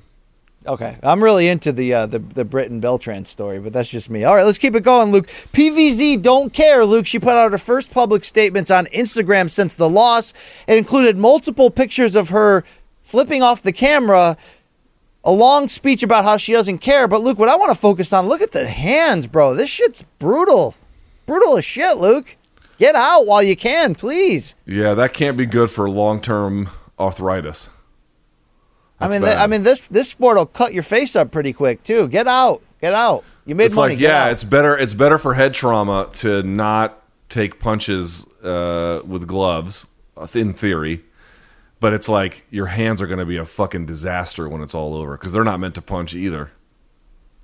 Okay, I'm really into the uh, the the Britain Beltran story, but that's just me. All right, let's keep it going, Luke. P V Z don't care, Luke. She put out her first public statements on Instagram since the loss. It included multiple pictures of her flipping off the camera, a long speech about how she doesn't care. But Luke, what I want to focus on, look at the hands, bro. This shit's brutal, brutal as shit, Luke. Get out while you can, please. Yeah, that can't be good for long-term arthritis. That's I mean, th- I mean, this this sport will cut your face up pretty quick too. Get out, get out. You made it's money. Like, get yeah, out. It's better. It's better for head trauma to not take punches uh, with gloves, in theory. But it's like your hands are going to be a fucking disaster when it's all over because they're not meant to punch either.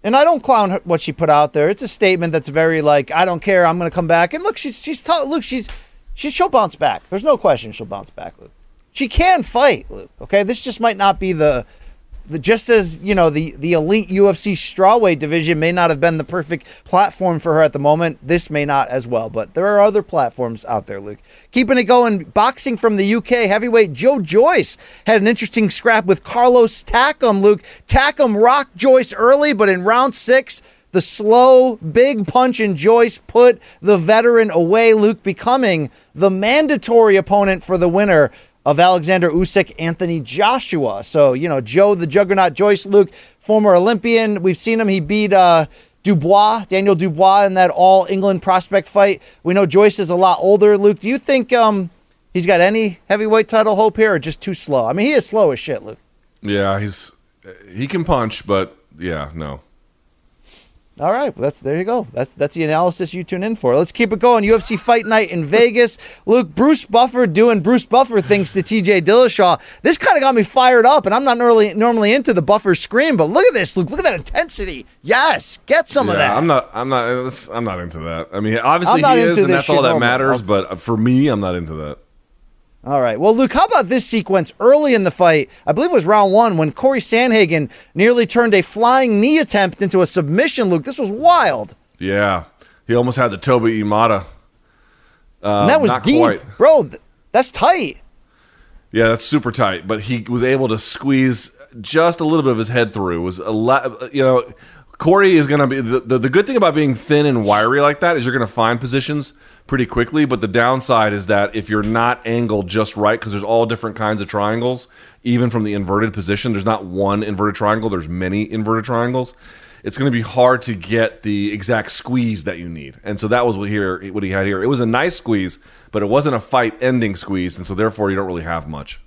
And I don't clown her, what she put out there. It's a statement that's very like, I don't care. I'm going to come back. And look, she's she's t- look she's she she'll bounce back. There's no question she'll bounce back, Luke. She can fight, Luke, okay? This just might not be the, the just as, you know, the, the elite U F C strawweight division may not have been the perfect platform for her at the moment. This may not as well, but there are other platforms out there, Luke. Keeping it going, boxing from the U K, heavyweight Joe Joyce had an interesting scrap with Carlos Takam, Luke. Takam rocked Joyce early, but in round six, the slow, big punch in Joyce put the veteran away, Luke, becoming the mandatory opponent for the winner of Alexander Usyk, Anthony Joshua. So, you know, Joe, the juggernaut, Joyce, Luke, former Olympian. We've seen him. He beat uh, Dubois, Daniel Dubois in that all-England prospect fight. We know Joyce is a lot older. Luke, do you think um, he's got any heavyweight title hope here or just too slow? I mean, he is slow as shit, Luke. Yeah, he's he can punch, but, yeah, no. All right, well, that's there you go. That's that's the analysis you tune in for. Let's keep it going. U F C Fight Night in Vegas. Luke, Bruce Buffer doing Bruce Buffer things to T J. Dillashaw. This kind of got me fired up, and I'm not normally normally into the Buffer scream, but look at this, Luke. Look at that intensity. Yes, get some yeah, of that. I'm not. I'm not. I'm not into that. I mean, obviously he is, and that's all that matters. But for me, I'm not into that. All right. Well, Luke, how about this sequence early in the fight? I believe it was round one when Corey Sandhagen nearly turned a flying knee attempt into a submission, Luke. This was wild. Yeah. He almost had the Toba Imada. Uh, that was deep. Quite. Bro, th- that's tight. Yeah, that's super tight. But he was able to squeeze just a little bit of his head through. It was a lot, you know, Corey is going to be the, the, the good thing about being thin and wiry like that is you're going to find positions pretty quickly, but the downside is that if you're not angled just right, because there's all different kinds of triangles, even from the inverted position, there's not one inverted triangle, there's many inverted triangles, it's going to be hard to get the exact squeeze that you need. And so that was what here what he had here. It was a nice squeeze, but it wasn't a fight-ending squeeze, and so therefore you don't really have much.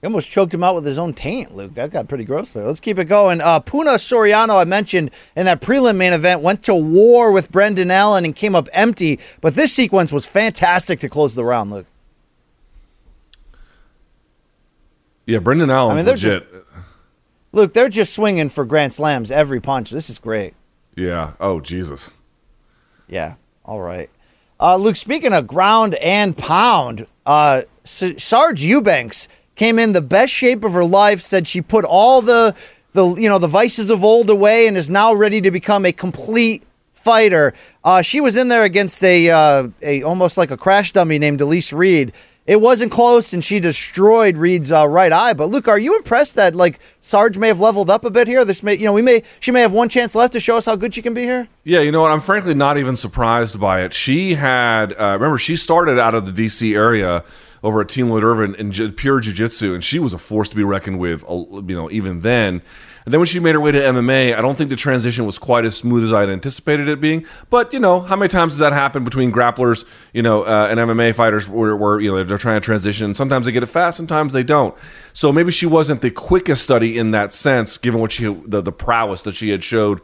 He almost choked him out with his own taint, Luke. That got pretty gross there. Let's keep it going. Uh, Puna Soriano, I mentioned in that prelim main event, went to war with Brendan Allen and came up empty. But this sequence was fantastic to close the round, Luke. Yeah, Brendan Allen's I mean, they're legit. Just, Luke, they're just swinging for grand slams every punch. This is great. Yeah. Oh, Jesus. Yeah. All right. Uh, Luke, speaking of ground and pound, uh, S- Sarge Eubanks came in the best shape of her life, said she put all the, the you know, the vices of old away and is now ready to become a complete fighter. Uh, she was in there against a, uh, a almost like a crash dummy named Elise Reed. It wasn't close, and she destroyed Reed's uh, right eye. But Luke, are you impressed that like Sarge may have leveled up a bit here? This may, you know, we may she may have one chance left to show us how good she can be here. Yeah, you know what? I'm frankly not even surprised by it. She had uh, remember she started out of the D C area over at Team Lloyd Irvin in j- pure jiu-jitsu, and she was a force to be reckoned with. You know, even then. And then when she made her way to M M A, I don't think the transition was quite as smooth as I had anticipated it being. But, you know, how many times does that happen between grapplers, you know, uh, and M M A fighters where, where, you know, they're trying to transition. Sometimes they get it fast, sometimes they don't. So maybe she wasn't the quickest study in that sense, given what she the, the prowess that she had showed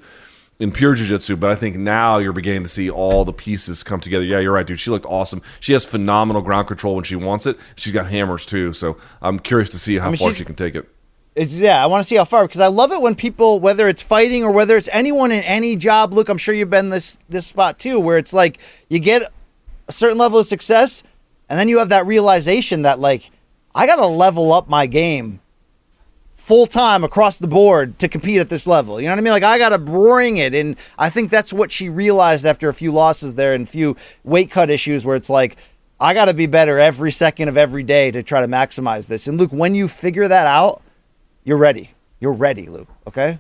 in pure jiu-jitsu. But I think now you're beginning to see all the pieces come together. Yeah, you're right, dude. She looked awesome. She has phenomenal ground control when she wants it. She's got hammers, too. So I'm curious to see how I mean, far she can take it. It's, yeah, I want to see how far, because I love it when people, whether it's fighting or whether it's anyone in any job, Luke, I'm sure you've been this this spot too, where it's like you get a certain level of success, and then you have that realization that, like, I got to level up my game full-time across the board to compete at this level. You know what I mean? Like, I got to bring it, and I think that's what she realized after a few losses there and a few weight cut issues where it's like, I got to be better every second of every day to try to maximize this. And, Luke, when you figure that out, You're ready. You're ready, Luke, okay?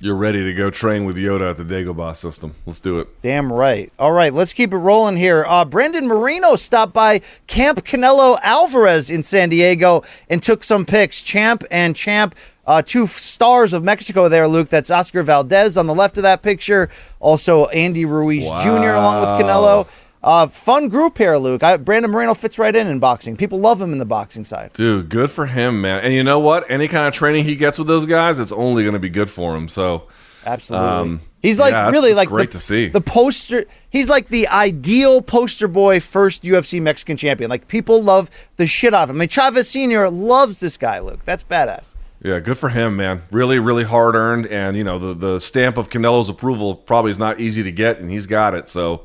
You're ready to go train with Yoda at the Dagobah system. Let's do it. Damn right. All right, let's keep it rolling here. Uh, Brandon Moreno stopped by Camp Canelo Alvarez in San Diego and took some pics. Champ and Champ, uh, two stars of Mexico there, Luke. That's Oscar Valdez on the left of that picture. Also Andy Ruiz wow. Junior along with Canelo. Uh, fun group here, Luke. I, Brandon Moreno fits right in in boxing. People love him in the boxing side. Dude, good for him, man. And you know what? Any kind of training he gets with those guys, it's only going to be good for him. So, absolutely, um, he's like yeah, really it's, it's like great the, to see the poster. He's like the ideal poster boy, first U F C Mexican champion. Like people love the shit out of him. I mean, Chavez Senior loves this guy, Luke. That's badass. Yeah, good for him, man. Really, really hard earned, and you know the the stamp of Canelo's approval probably is not easy to get, and he's got it. So.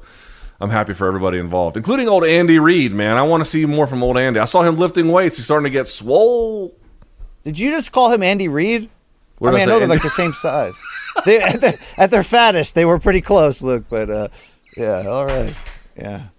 I'm happy for everybody involved, including old Andy Reid, man. I want to see more from old Andy. I saw him lifting weights. He's starting to get swole. Did you just call him Andy Reid? I mean, I, I know Andy? They're like the same size. they, at, their, at their fattest, they were pretty close, Luke. But uh, yeah, all right, yeah.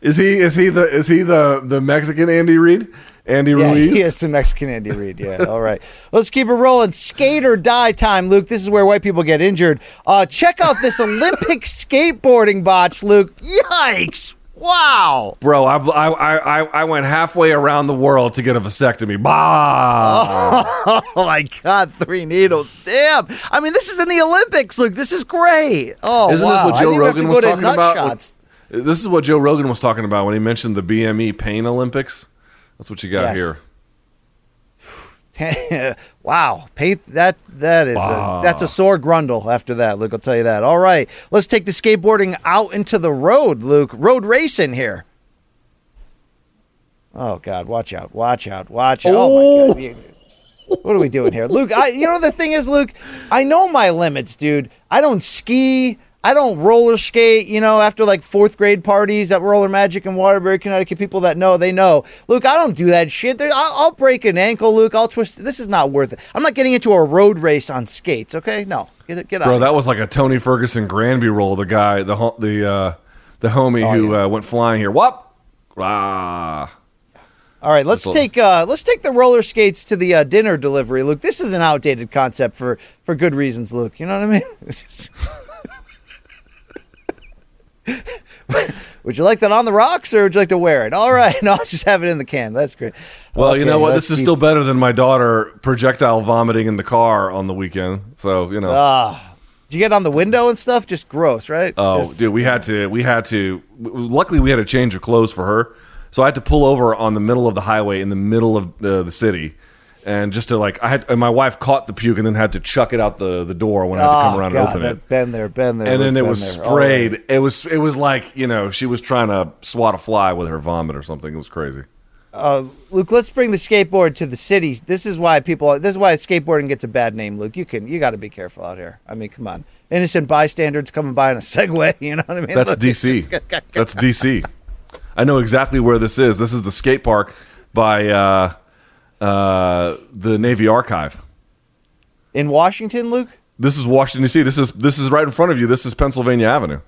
Is he is he the is he the, the Mexican Andy Reid? Andy yeah, Ruiz? He is the Mexican Andy Reid, yeah. All right. Let's keep it rolling. Skate or die time, Luke. This is where white people get injured. Uh, check out this Olympic skateboarding botch, Luke. Yikes. Wow. Bro, I, I, I, I went halfway around the world to get a vasectomy. Bah! Oh, oh, my God. Three needles. Damn. I mean, this is in the Olympics, Luke. This is great. Oh, Isn't wow. this what Joe Rogan was talking about? With, this is what Joe Rogan was talking about when he mentioned the B M E Pain Olympics. That's what you got yes. here. Wow, paint that that is wow. a, that's a sore grundle after that, Luke. I'll tell you that. All right, let's take the skateboarding out into the road, Luke. Road racing here. Oh God, watch out, watch out, watch out! Oh, oh my God. What are we doing here, Luke? I, you know the thing is, Luke, I know my limits, dude. I don't ski. I don't roller skate, you know, after like fourth grade parties at Roller Magic in Waterbury, Connecticut. People that know, they know. Luke, I don't do that shit. I'll, I'll break an ankle, Luke. I'll twist. This is not worth it. I'm not getting into a road race on skates, okay? No. Get, get out. Bro, that was like a Tony Ferguson Granby roll, the guy, the the uh, the homie oh, who yeah. uh, went flying here. Whoop! Rah! All right, let's take uh, let's take the roller skates to the uh, dinner delivery, Luke. This is an outdated concept for, for good reasons, Luke. You know what I mean? Would you like that on the rocks, or would you like to wear it? All right, no, I'll just have it in the can. That's great. Well, okay, you know what? This is keep... still better than my daughter projectile vomiting in the car on the weekend. So you know, uh, did you get on the window and stuff? Just gross, right? Oh, just... dude, we had to. We had to. Luckily, we had a change of clothes for her, so I had to pull over on the middle of the highway in the middle of the, the city. And just to like, I had and my wife caught the puke and then had to chuck it out the, the door when I had to come around oh, God, and open it. Been there, been there. And then it was there. sprayed. Right. It was it was like you know she was trying to swat a fly with her vomit or something. It was crazy. Uh, Luke, let's bring the skateboard to the city. This is why people. This is why skateboarding gets a bad name. Luke, you can. You got to be careful out here. I mean, come on, innocent bystanders coming by in a Segway. You know what I mean? That's Look. D C. That's D C. I know exactly where this is. This is the skate park by uh, uh, the Navy Archive in Washington. Luke, this is Washington D C. This is this is right in front of you. This is Pennsylvania Avenue.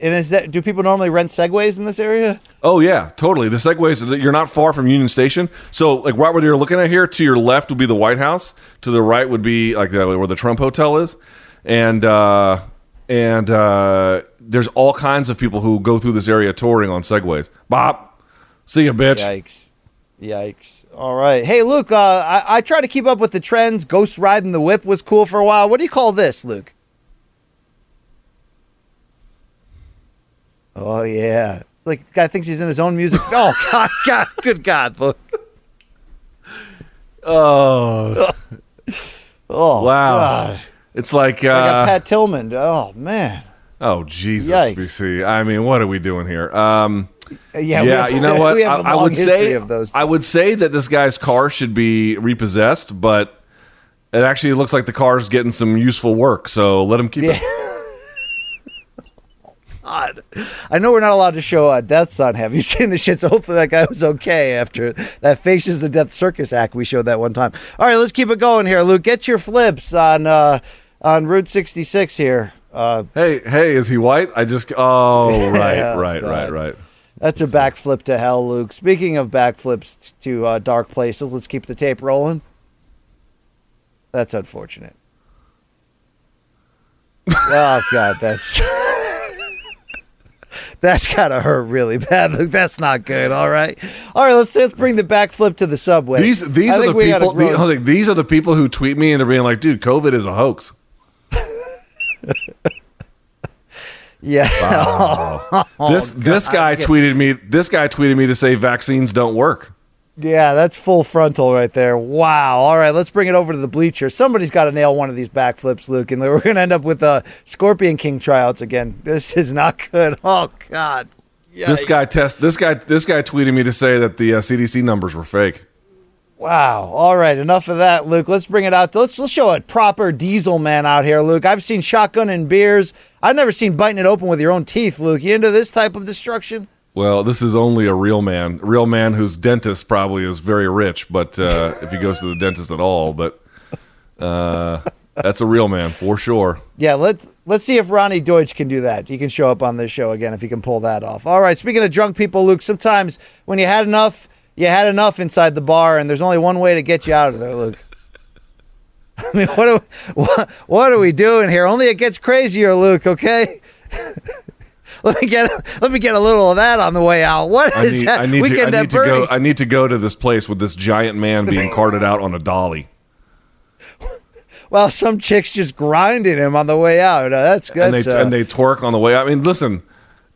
And is that, do people normally rent Segways in this area? Oh, yeah, totally. The Segways, you're not far from Union Station. So, like, right where you're looking at here, to your left would be the White House. To the right would be, like, where the Trump Hotel is. And uh, and uh, there's all kinds of people who go through this area touring on Segways. Bop. See ya, bitch. Yikes. Yikes. All right. Hey, Luke, uh, I, I try to keep up with the trends. Ghost riding the whip was cool for a while. What do you call this, Luke? Oh, yeah. It's like the guy thinks he's in his own music. Oh, God, God, good God, look. Oh. Oh, wow. God. It's like... Uh, I got Pat Tillman. Oh, man. Oh, Jesus, Yikes. B C. I mean, what are we doing here? Um, yeah, yeah have, you know what? I, I would say of those I would say that this guy's car should be repossessed, but it actually looks like the car's getting some useful work, so let him keep yeah. it. God. I know we're not allowed to show uh, deaths on Have You Seen the Shit, so hopefully that guy was okay after that Faces of Death Circus act we showed that one time. All right, let's keep it going here, Luke. Get your flips on uh, on Route sixty-six here. Uh, hey, hey, is he white? I just, oh, right, yeah, right, right, right. That's a backflip to hell, Luke. Speaking of backflips to uh, dark places, let's keep the tape rolling. That's unfortunate. Oh, God, that's... That's gotta hurt really bad. Look, that's not good. All right, all right. Let's let's bring the backflip to the subway. These these I are the people. These, I think these are the people who tweet me and they're being like, "Dude, COVID is a hoax." Yeah. Wow. Oh, this God. this guy tweeted me. This guy tweeted me to say vaccines don't work. Yeah, that's full frontal right there. Wow. All right, let's bring it over to the bleacher. Somebody's got to nail one of these backflips, Luke, and we're going to end up with uh, Scorpion King tryouts again. This is not good. Oh, God. Yikes. This guy test. This guy. This guy tweeted me to say that the uh, C D C numbers were fake. Wow. All right. Enough of that, Luke. Let's bring it out. Let's let's show a proper diesel man out here, Luke. I've seen shotgun and beers. I've never seen biting it open with your own teeth, Luke. You into this type of destruction? Well, this is only a real man, a real man whose dentist probably is very rich, but uh, if he goes to the dentist at all, but uh, that's a real man for sure. Yeah, let's let's see if Ronnie Deutsch can do that. He can show up on this show again if he can pull that off. All right, speaking of drunk people, Luke, sometimes when you had enough, you had enough inside the bar, and there's only one way to get you out of there, Luke. I mean, what are we, what, what are we doing here? Only it gets crazier, Luke, okay? Let me get let me get a little of that on the way out. What is I need, that? I need, to, I need to go. I need to go to this place with this giant man being carted out on a dolly. Well, some chick's just grinding him on the way out. Uh, that's good. And they, uh, and they twerk on the way out. I mean, listen,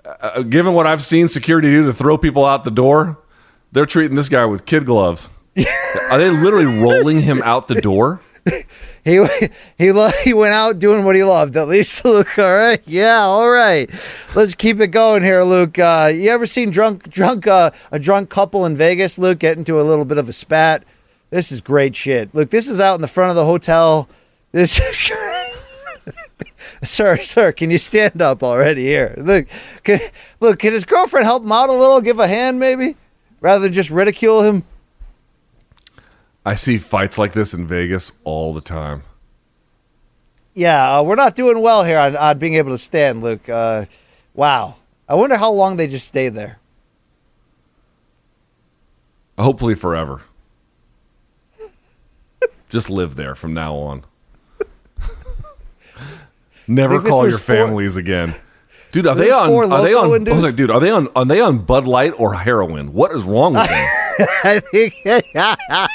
uh, given what I've seen security do to throw people out the door, they're treating this guy with kid gloves. Are they literally rolling him out the door? He he lo- he went out doing what he loved, at least, Luke. All right, yeah, all right. Let's keep it going here, Luke. Uh, you ever seen drunk drunk uh, a drunk couple in Vegas, Luke, get into a little bit of a spat? This is great shit, Luke. This is out in the front of the hotel. This is. Sir, sir, can you stand up already here? Look, can, look, can his girlfriend help him out a little, give a hand maybe, rather than just ridicule him? I see fights like this in Vegas all the time. Yeah, uh, we're not doing well here on, on being able to stand, Luke. Uh, wow. I wonder how long they just stayed there. Hopefully forever. Just live there from now on. Never call your families four- again. Dude, are they on, are they on, induced? I was like, dude, are they on, are they on Bud Light or heroin? What is wrong with them? I think, yeah.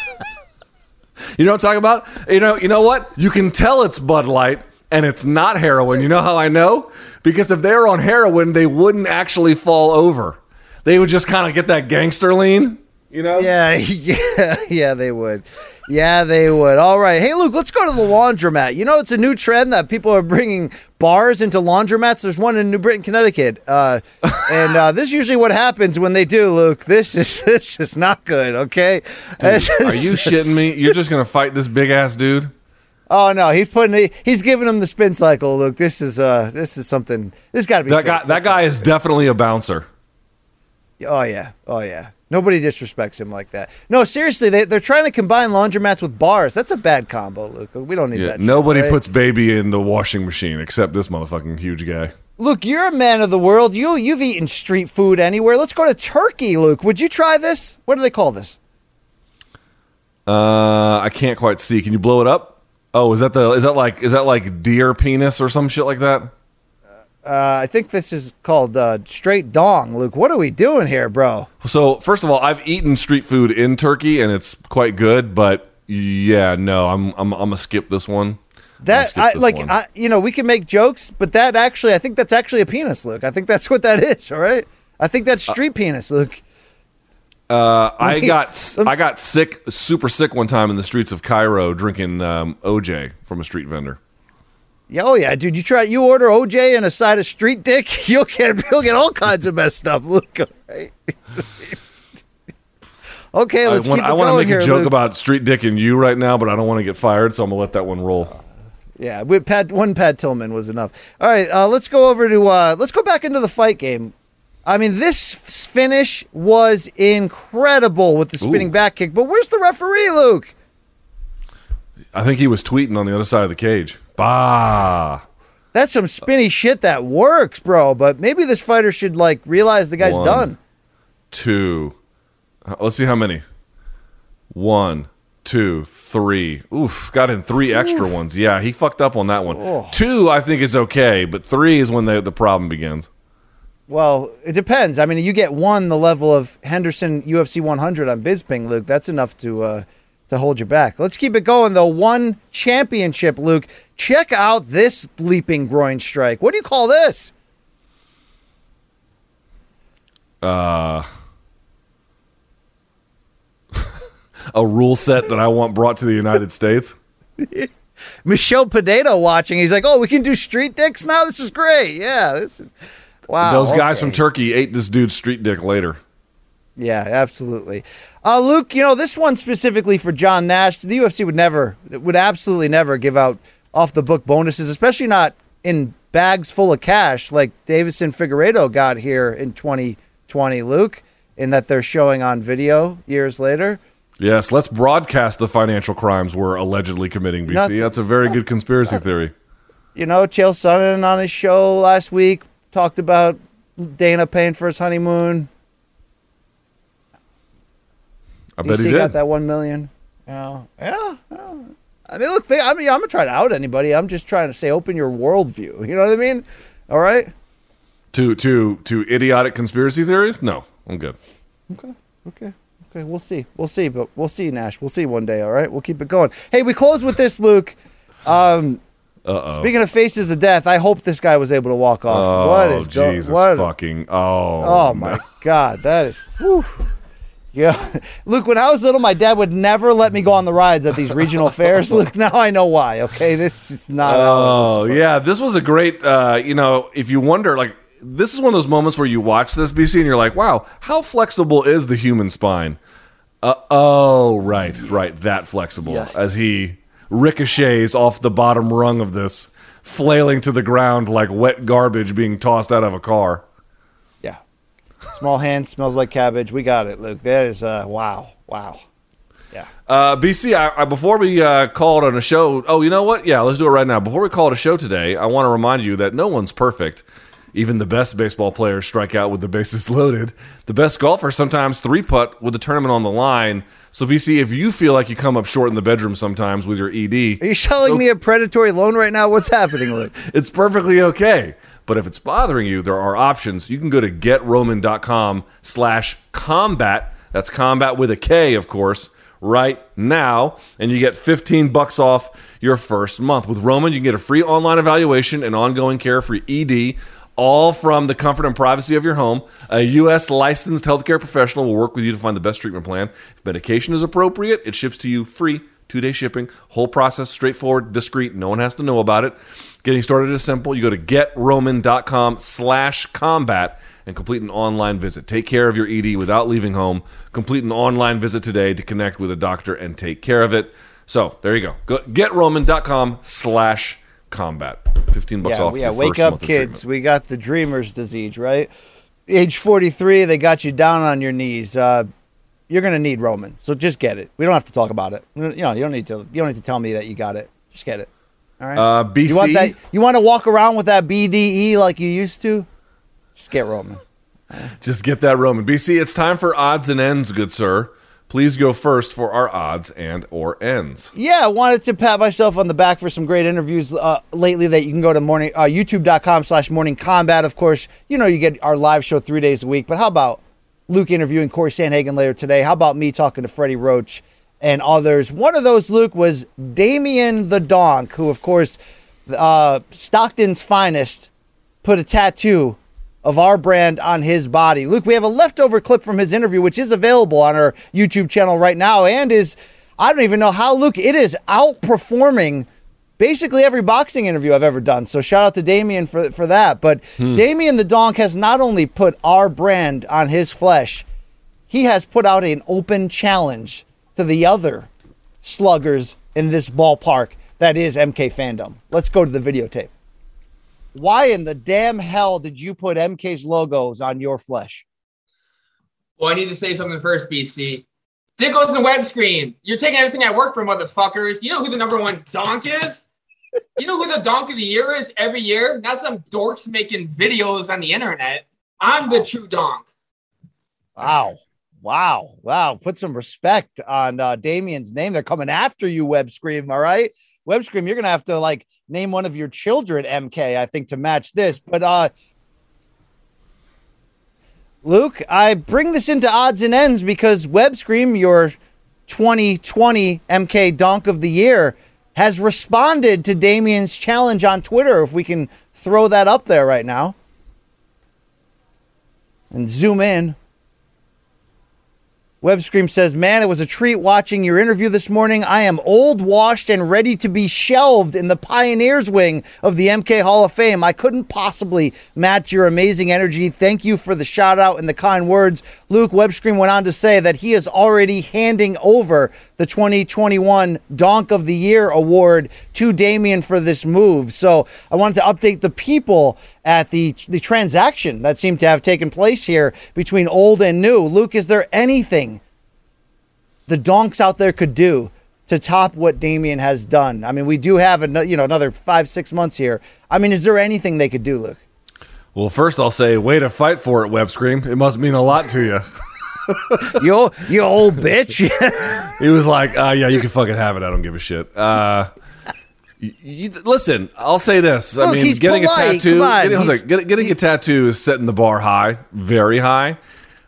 You know what I'm talking about? You know, you know what? You can tell it's Bud Light and it's not heroin. You know how I know? Because if they were on heroin, they wouldn't actually fall over. They would just kind of get that gangster lean. You know? Yeah, yeah, yeah, they would. Yeah, they would. All right. Hey, Luke, let's go to the laundromat. You know, it's a new trend that people are bringing bars into laundromats. There's one in New Britain, Connecticut. Uh, and uh, this is usually what happens when they do, Luke. This is, this is not good, okay? Dude, are you shitting me? You're just going to fight this big-ass dude? Oh, no, he's putting he, he's giving him the spin cycle, Luke. This is uh this is something. This got to be that guy, that guy is definitely a bouncer. Oh yeah, oh yeah. Nobody disrespects him like that. No, seriously, they they're trying to combine laundromats with bars. That's a bad combo, Luke. We don't need yeah, that. Nobody shit, right? puts baby in the washing machine except this motherfucking huge guy. Luke, you're a man of the world. You you've eaten street food anywhere. Let's go to Turkey, Luke. Would you try this? What do they call this? Uh, I can't quite see. Can you blow it up? Oh, is that the is that like is that like deer penis or some shit like that? Uh, I think this is called uh, straight dong, Luke. What are we doing here, bro? So first of all, I've eaten street food in Turkey and it's quite good, but yeah, no, I'm I'm I'm gonna skip this one. That I, like one. I, you know, we can make jokes, but that actually I think that's actually a penis, Luke. I think that's what that is. All right, I think that's street uh, penis, Luke. Uh, I got I got sick, super sick one time in the streets of Cairo drinking um, O J from a street vendor. Yeah, oh yeah, dude, you try you order O J and a side of street dick, you'll get you'll get all kinds of messed up. Look, right? Okay, let's I want, keep it I want to make here, a joke Luke. About street dick and you right now, but I don't want to get fired, so I'm gonna let that one roll. Uh, yeah, with Pat, one Pat Tillman was enough. All right, uh, let's go over to uh, let's go back into the fight game. I mean, this finish was incredible with the spinning Ooh. back kick. But where's the referee, Luke? I think he was tweeting on the other side of the cage. Bah. That's some spinny shit that works, bro. But maybe this fighter should, like, realize the guy's One, done. Two. Let's see how many. One, two, three. Oof, got in three extra Ooh. ones. Yeah, he fucked up on that one. Oh. Two, I think, is okay. But three is when the, the problem begins. Well, it depends. I mean, you get one the level of Henderson U F C one hundred on Bisping, Luke. That's enough to uh, to hold you back. Let's keep it going, though. One championship, Luke. Check out this leaping groin strike. What do you call this? Uh, a rule set that I want brought to the United States. Michelle Pinedo watching. He's like, oh, we can do street dicks now? This is great. Yeah, this is... Wow, those guys okay. from Turkey ate this dude's street dick later. Yeah, absolutely. Uh, Luke, you know, this one specifically for John Nash, the U F C would never, would absolutely never give out off-the-book bonuses, especially not in bags full of cash like Davison Figueiredo got here in twenty twenty, Luke, in that they're showing on video years later. Yes, let's broadcast the financial crimes we're allegedly committing, B C. Nothing. That's a very good conspiracy Nothing. theory. You know, Chael Sonnen on his show last week, talked about Dana paying for his honeymoon. I bet he did. Got that one million. Yeah, yeah. yeah. I mean, look, they, I mean, I'm gonna try to out anybody. I'm just trying to say, open your worldview. You know what I mean? All right. To to to idiotic conspiracy theories? No, I'm good. Okay. Okay. Okay. We'll see. We'll see. But we'll see, Nash. We'll see one day. All right. We'll keep it going. Hey, we close with this, Luke. Um. Uh-oh. Speaking of faces of death, I hope this guy was able to walk off. Oh, what is going on? Jesus go- fucking. Oh, oh my no. God. That is. Whew. Yeah. Luke, when I was little, my dad would never let me go on the rides at these regional fairs. Luke, now I know why. Okay. This is not. Oh, yeah. This was a great, uh, you know, if you wonder, like, this is one of those moments where you watch this, B C, and you're like, wow, how flexible is the human spine? Uh, oh, right. Right. That flexible yeah. as he. ricochets off the bottom rung of this, flailing to the ground like wet garbage being tossed out of a car. Yeah. Small hand smells like cabbage. We got it, Luke. That is, uh, wow. Wow. Yeah. Uh, B C, I, I, before we uh, call it on a show, oh, you know what? Yeah, let's do it right now. Before we call it a show today, I want to remind you that no one's perfect. Even the best baseball players strike out with the bases loaded. The best golfers sometimes three-putt with the tournament on the line. So, B C, if you feel like you come up short in the bedroom sometimes with your E D... Are you selling so, me a predatory loan right now? What's happening, Luke? It's perfectly okay. But if it's bothering you, there are options. You can go to GetRoman.com slash combat. That's combat with a K, of course, right now. And you get fifteen bucks off your first month. With Roman, you can get a free online evaluation and ongoing care for E D... all from the comfort and privacy of your home. A U S licensed healthcare professional will work with you to find the best treatment plan. If medication is appropriate, it ships to you free. Two-day shipping, whole process, straightforward, discreet. No one has to know about it. Getting started is simple. You go to getroman.com slash combat and complete an online visit. Take care of your E D without leaving home. Complete an online visit today to connect with a doctor and take care of it. So there you go. Go getroman.com slash combat. fifteen bucks yeah, off. Yeah, wake up, kids. We got the dreamer's disease, right? Age forty-three, they got you down on your knees. Uh, You're going to need Roman, so just get it. We don't have to talk about it. You know, you don't need to. You don't need to tell me that you got it. Just get it. All right. Uh, B C. You want that? You want to walk around with that B D E like you used to? Just get Roman. Just get that Roman. B C. It's time for odds and ends, good sir. Please go first for our odds and or ends. Yeah, I wanted to pat myself on the back for some great interviews uh, lately that you can go to morning uh, youtube.com slash morning combat. Of course, you know you get our live show three days a week. But how about Luke interviewing Corey Sandhagen later today? How about me talking to Freddie Roach and others? One of those, Luke, was Damian the Donk, who, of course, uh, Stockton's finest, put a tattoo of our brand on his body. Luke, we have a leftover clip from his interview, which is available on our YouTube channel right now, and is, I don't even know how, Luke, it is outperforming basically every boxing interview I've ever done. So shout out to Damian for, for that. But hmm. Damian the Donk has not only put our brand on his flesh, he has put out an open challenge to the other sluggers in this ballpark that is M K Fandom. Let's go to the videotape. Why in the damn hell did you put M K's logos on your flesh? Well, I need to say something first, B C. Dickles and WebScream, you're taking everything I work for, motherfuckers. You know who the number one donk is? You know who the donk of the year is every year? Not some dorks making videos on the internet. I'm the true donk. Wow. Wow. Wow. Put some respect on uh, Damian's name. They're coming after you, WebScream. All right. WebScream, you're going to have to like name one of your children M K, I think, to match this. But uh, Luke, I bring this into odds and ends because WebScream, your twenty twenty M K Donk of the Year, has responded to Damian's challenge on Twitter, if we can throw that up there right now. And zoom in. WebScream says, man, it was a treat watching your interview this morning. I am old, washed, and ready to be shelved in the Pioneers wing of the M K Hall of Fame. I couldn't possibly match your amazing energy. Thank you for the shout out and the kind words. Luke, WebScream went on to say that he is already handing over the twenty twenty-one Donk of the Year award to Damian for this move. So I wanted to update the people at the the transaction that seemed to have taken place here between old and new. Luke, is there anything the donks out there could do to top what Damian has done? I mean, we do have an, you know another five, six months here. I mean, is there anything they could do, Luke? Well, first I'll say, way to fight for it, WebScream. It must mean a lot to you. you, you old bitch. He was like, uh, yeah, you can fucking have it. I don't give a shit. Uh... You, you, listen, I'll say this. Look, I mean, getting polite. a tattoo, getting, I was like, getting, getting a tattoo is setting the bar high, very high.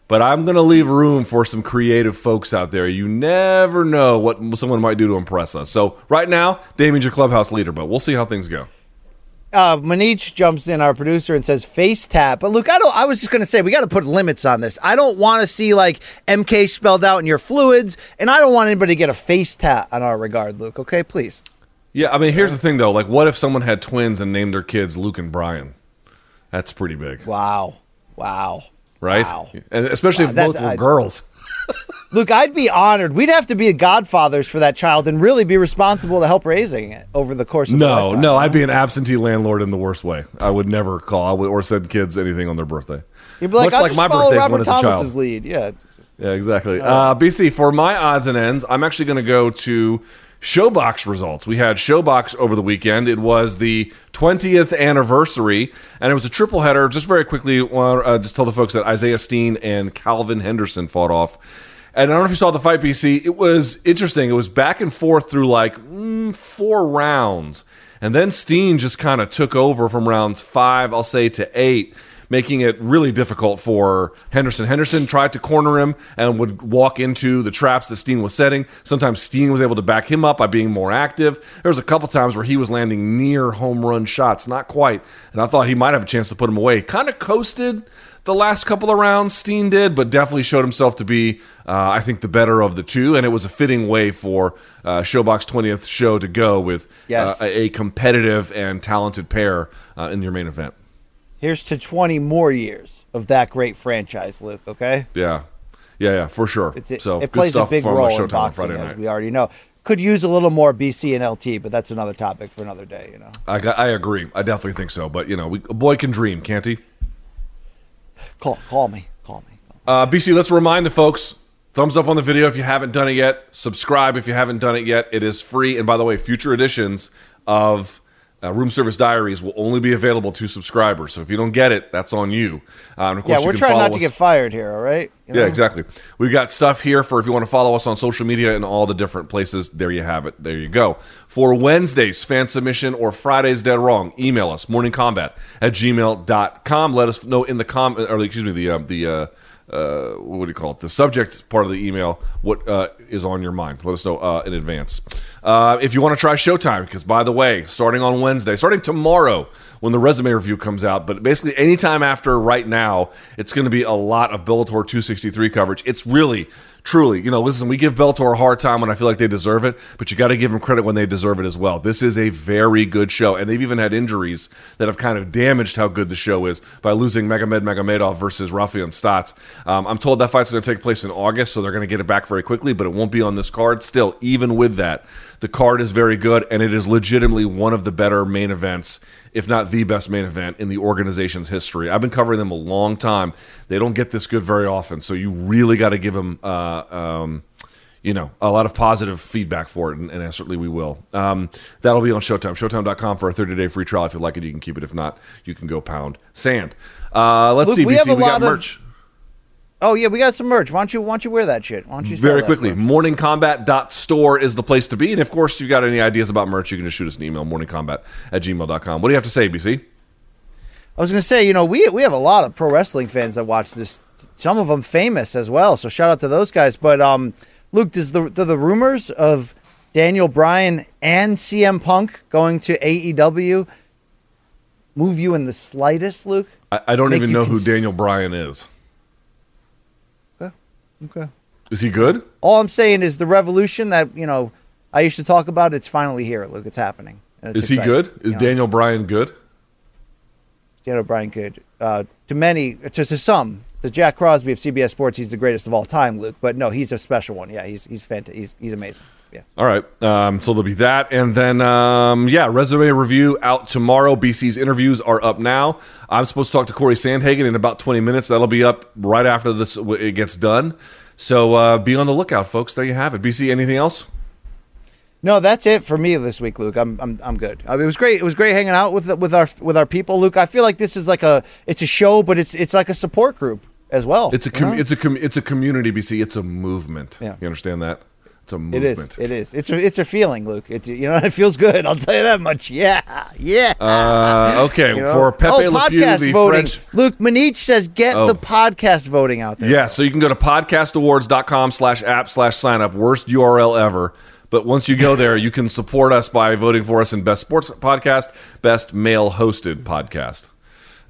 But I'm going to leave room for some creative folks out there. You never know what someone might do to impress us. So right now, Damian's your clubhouse leader, but we'll see how things go. Uh, Manich jumps in, our producer, and says face tap. But Luke, I don't. I was just going to say we got to put limits on this. I don't want to see like M K spelled out in your fluids, and I don't want anybody to get a face tap on our regard, Luke. Okay, please. Yeah, I mean, here's the thing, though. Like, what if someone had twins and named their kids Luke and Brian? That's pretty big. Wow. Wow. Right? Wow. And especially wow, if both were I'd, girls. Luke, I'd be honored. We'd have to be godfathers for that child and really be responsible to help raising it over the course of the lifetime. No, no, I'd be an absentee landlord in the worst way. I would never call I would, or send kids anything on their birthday. You'd be like, Much I'll like just my follow Robert Thomas's lead. Yeah, just, yeah exactly. No. Uh, B C, for my odds and ends, I'm actually going to go to Showbox results. We had Showbox over the weekend. It was the twentieth anniversary, and it was a triple header. Just very quickly, uh, just tell the folks that Isaiah Steen and Calvin Henderson fought off. And I don't know if you saw the fight, B C. It was interesting. It was back and forth through like mm, four rounds, and then Steen just kind of took over from rounds five, I'll say, to eight. making it really difficult for Henderson. Henderson tried to corner him and would walk into the traps that Steen was setting. Sometimes Steen was able to back him up by being more active. There was a couple times where he was landing near home run shots, not quite, and I thought he might have a chance to put him away. Kind of coasted the last couple of rounds, Steen did, but definitely showed himself to be, uh, I think, the better of the two, and it was a fitting way for uh, Showbox twentieth show to go with yes. uh, a competitive and talented pair uh, in your main event. Here's to twenty more years of that great franchise, Luke, okay? Yeah, yeah, yeah, for sure. It's a, so it plays a big role in boxing, as we already know. Could use a little more B C and L T, but that's another topic for another day, you know? I, I agree. I definitely think so, but, you know, we, a boy can dream, can't he? Call, call me, call me. Call me. Uh, B C, let's remind the folks, thumbs up on the video if you haven't done it yet. Subscribe if you haven't done it yet. It is free. And by the way, future editions of uh, Room Service Diaries will only be available to subscribers. So if you don't get it, that's on you. Uh, and of course, yeah, we're you can trying not us. to get fired here, all right? You know? Yeah, exactly. We've got stuff here for if you want to follow us on social media and all the different places. There you have it. There you go. For Wednesday's fan submission or Friday's dead wrong, email us morning combat at gmail dot com. Let us know in the com or excuse me the uh, the uh, uh, what do you call it the subject part of the email what uh, is on your mind. Let us know uh, in advance uh, if you want to try Showtime, because by the way, starting on Wednesday, starting tomorrow when the resume review comes out, but basically anytime after right now, it's going to be a lot of Bellator two sixty-three coverage. It's really. Truly, you know, listen, we give Bellator a hard time when I feel like they deserve it, but you got to give them credit when they deserve it as well. This is a very good show, and they've even had injuries that have kind of damaged how good the show is by losing Magomed Magomedov versus Rafion Stotts. Um, I'm told that fight's going to take place in August, so they're going to get it back very quickly, but it won't be on this card. Still, even with that, the card is very good, and it is legitimately one of the better main events, if not the best main event in the organization's history. I've been covering them a long time. They don't get this good very often, so you really got to give them, uh, um, you know, a lot of positive feedback for it, and, and certainly we will. Um, that'll be on Showtime. Showtime dot com for a thirty-day free trial. If you like it, you can keep it. If not, you can go pound sand. Uh, let's Luke, see, we, B C, we got merch. Of- Oh, yeah, we got some merch. Why don't you why don't you wear that shit? Why don't you sell Very that quickly, merch? morning combat dot store is the place to be. And, of course, if you've got any ideas about merch, you can just shoot us an email, morning combat at gmail dot com. What do you have to say, B C? I was going to say, you know, we we have a lot of pro wrestling fans that watch this, some of them famous as well, so shout out to those guys. But, um, Luke, does the, do the rumors of Daniel Bryan and C M Punk going to A E W move you in the slightest, Luke? I, I don't Make even know cons- who Daniel Bryan is. Okay. Is he good? All I'm saying is the revolution that, you know, I used to talk about, it's finally here, Luke. It's happening. It's is exciting. He good? Is you Daniel know? Bryan good? Daniel Bryan good. Uh, to many, to, to some, the Jack Crosby of C B S Sports, he's the greatest of all time, Luke. But no, he's a special one. Yeah, he's he's fantastic. He's, he's amazing. Yeah. All right. Um, so there'll be that. And then, um, yeah, resume review out tomorrow. B C's interviews are up now. I'm supposed to talk to Corey Sandhagen in about twenty minutes. That'll be up right after this it gets done. So uh, be on the lookout, folks. There you have it. B C, anything else? No, that's it for me this week, Luke. I'm I'm I'm good. I mean, it was great. It was great hanging out with with our with our people, Luke. I feel like this is like a it's a show, but it's it's like a support group as well. It's a com- it's a com- it's a community, B C. It's a movement. Yeah. You understand that? It's a movement. It is. It is. It's a, it's a feeling, Luke. It's, you know, it feels good. I'll tell you that much. Yeah. Yeah. Uh, okay. You know? For Pepe oh, Le Pew, the voting. French. Luke Manich says get oh. the podcast voting out there. Yeah. Though. So you can go to podcastawards.com slash app slash sign up. Worst U R L ever. But once you go there, you can support us by voting for us in Best Sports Podcast, Best Male Hosted Podcast.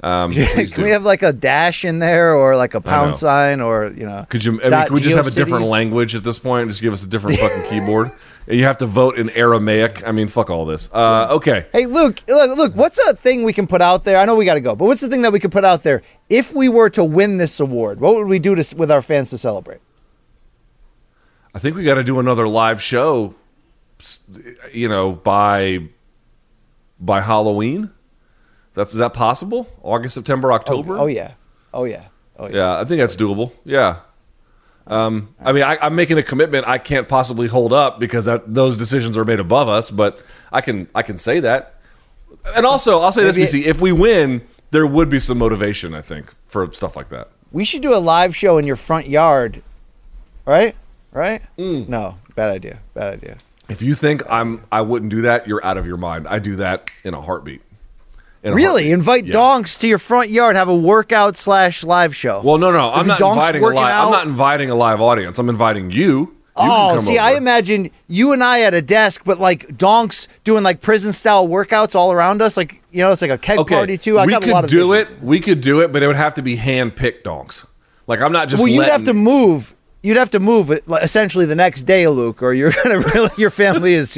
Um, can do. we have like a dash in there or like a pound sign or, you know, could you, I mean, could we just have a different language at this point? Just give us a different fucking keyboard. You have to vote in Aramaic. I mean, fuck all this. Uh, okay. Hey, Luke, look, look, what's a thing we can put out there? I know we got to go, but what's the thing that we could put out there? If we were to win this award, what would we do to, with our fans to celebrate? I think we got to do another live show, you know, by, by Halloween. That's is that possible? August, September, October? Oh, oh yeah, oh yeah, oh yeah. Yeah, I think that's doable. Yeah, um, I mean, I, I'm making a commitment I can't possibly hold up because that those decisions are made above us. But I can I can say that, and also I'll say this, B C. If we win, there would be some motivation, I think, for stuff like that. We should do a live show in your front yard, right? Right? Mm. No, bad idea. Bad idea. If you think I'm I wouldn't do that, you're out of your mind. I do that in a heartbeat. In really? Invite yeah. donks to your front yard, have a workout slash live show. Well, no, no, I'm not inviting a live. Out. I'm not inviting a live audience. I'm inviting you. You oh, see, over. I imagine you and I at a desk, but like donks doing like prison-style workouts all around us. Like, you know, it's like a keg okay. party, too. I we got could a lot of do visions. it. We could do it, but it would have to be hand-picked donks. Like, I'm not just Well, letting... you'd have to move. You'd have to move essentially the next day, Luke, or you're going to really, your family is,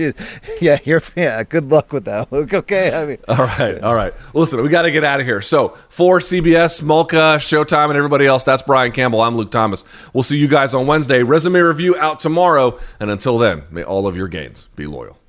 yeah, you're, yeah, good luck with that, Luke, okay? I mean, all right, all right. Listen, we got to get out of here. So for C B S, Mulca, Showtime, and everybody else, that's Brian Campbell. I'm Luke Thomas. We'll see you guys on Wednesday. Resume review out tomorrow. And until then, may all of your gains be loyal.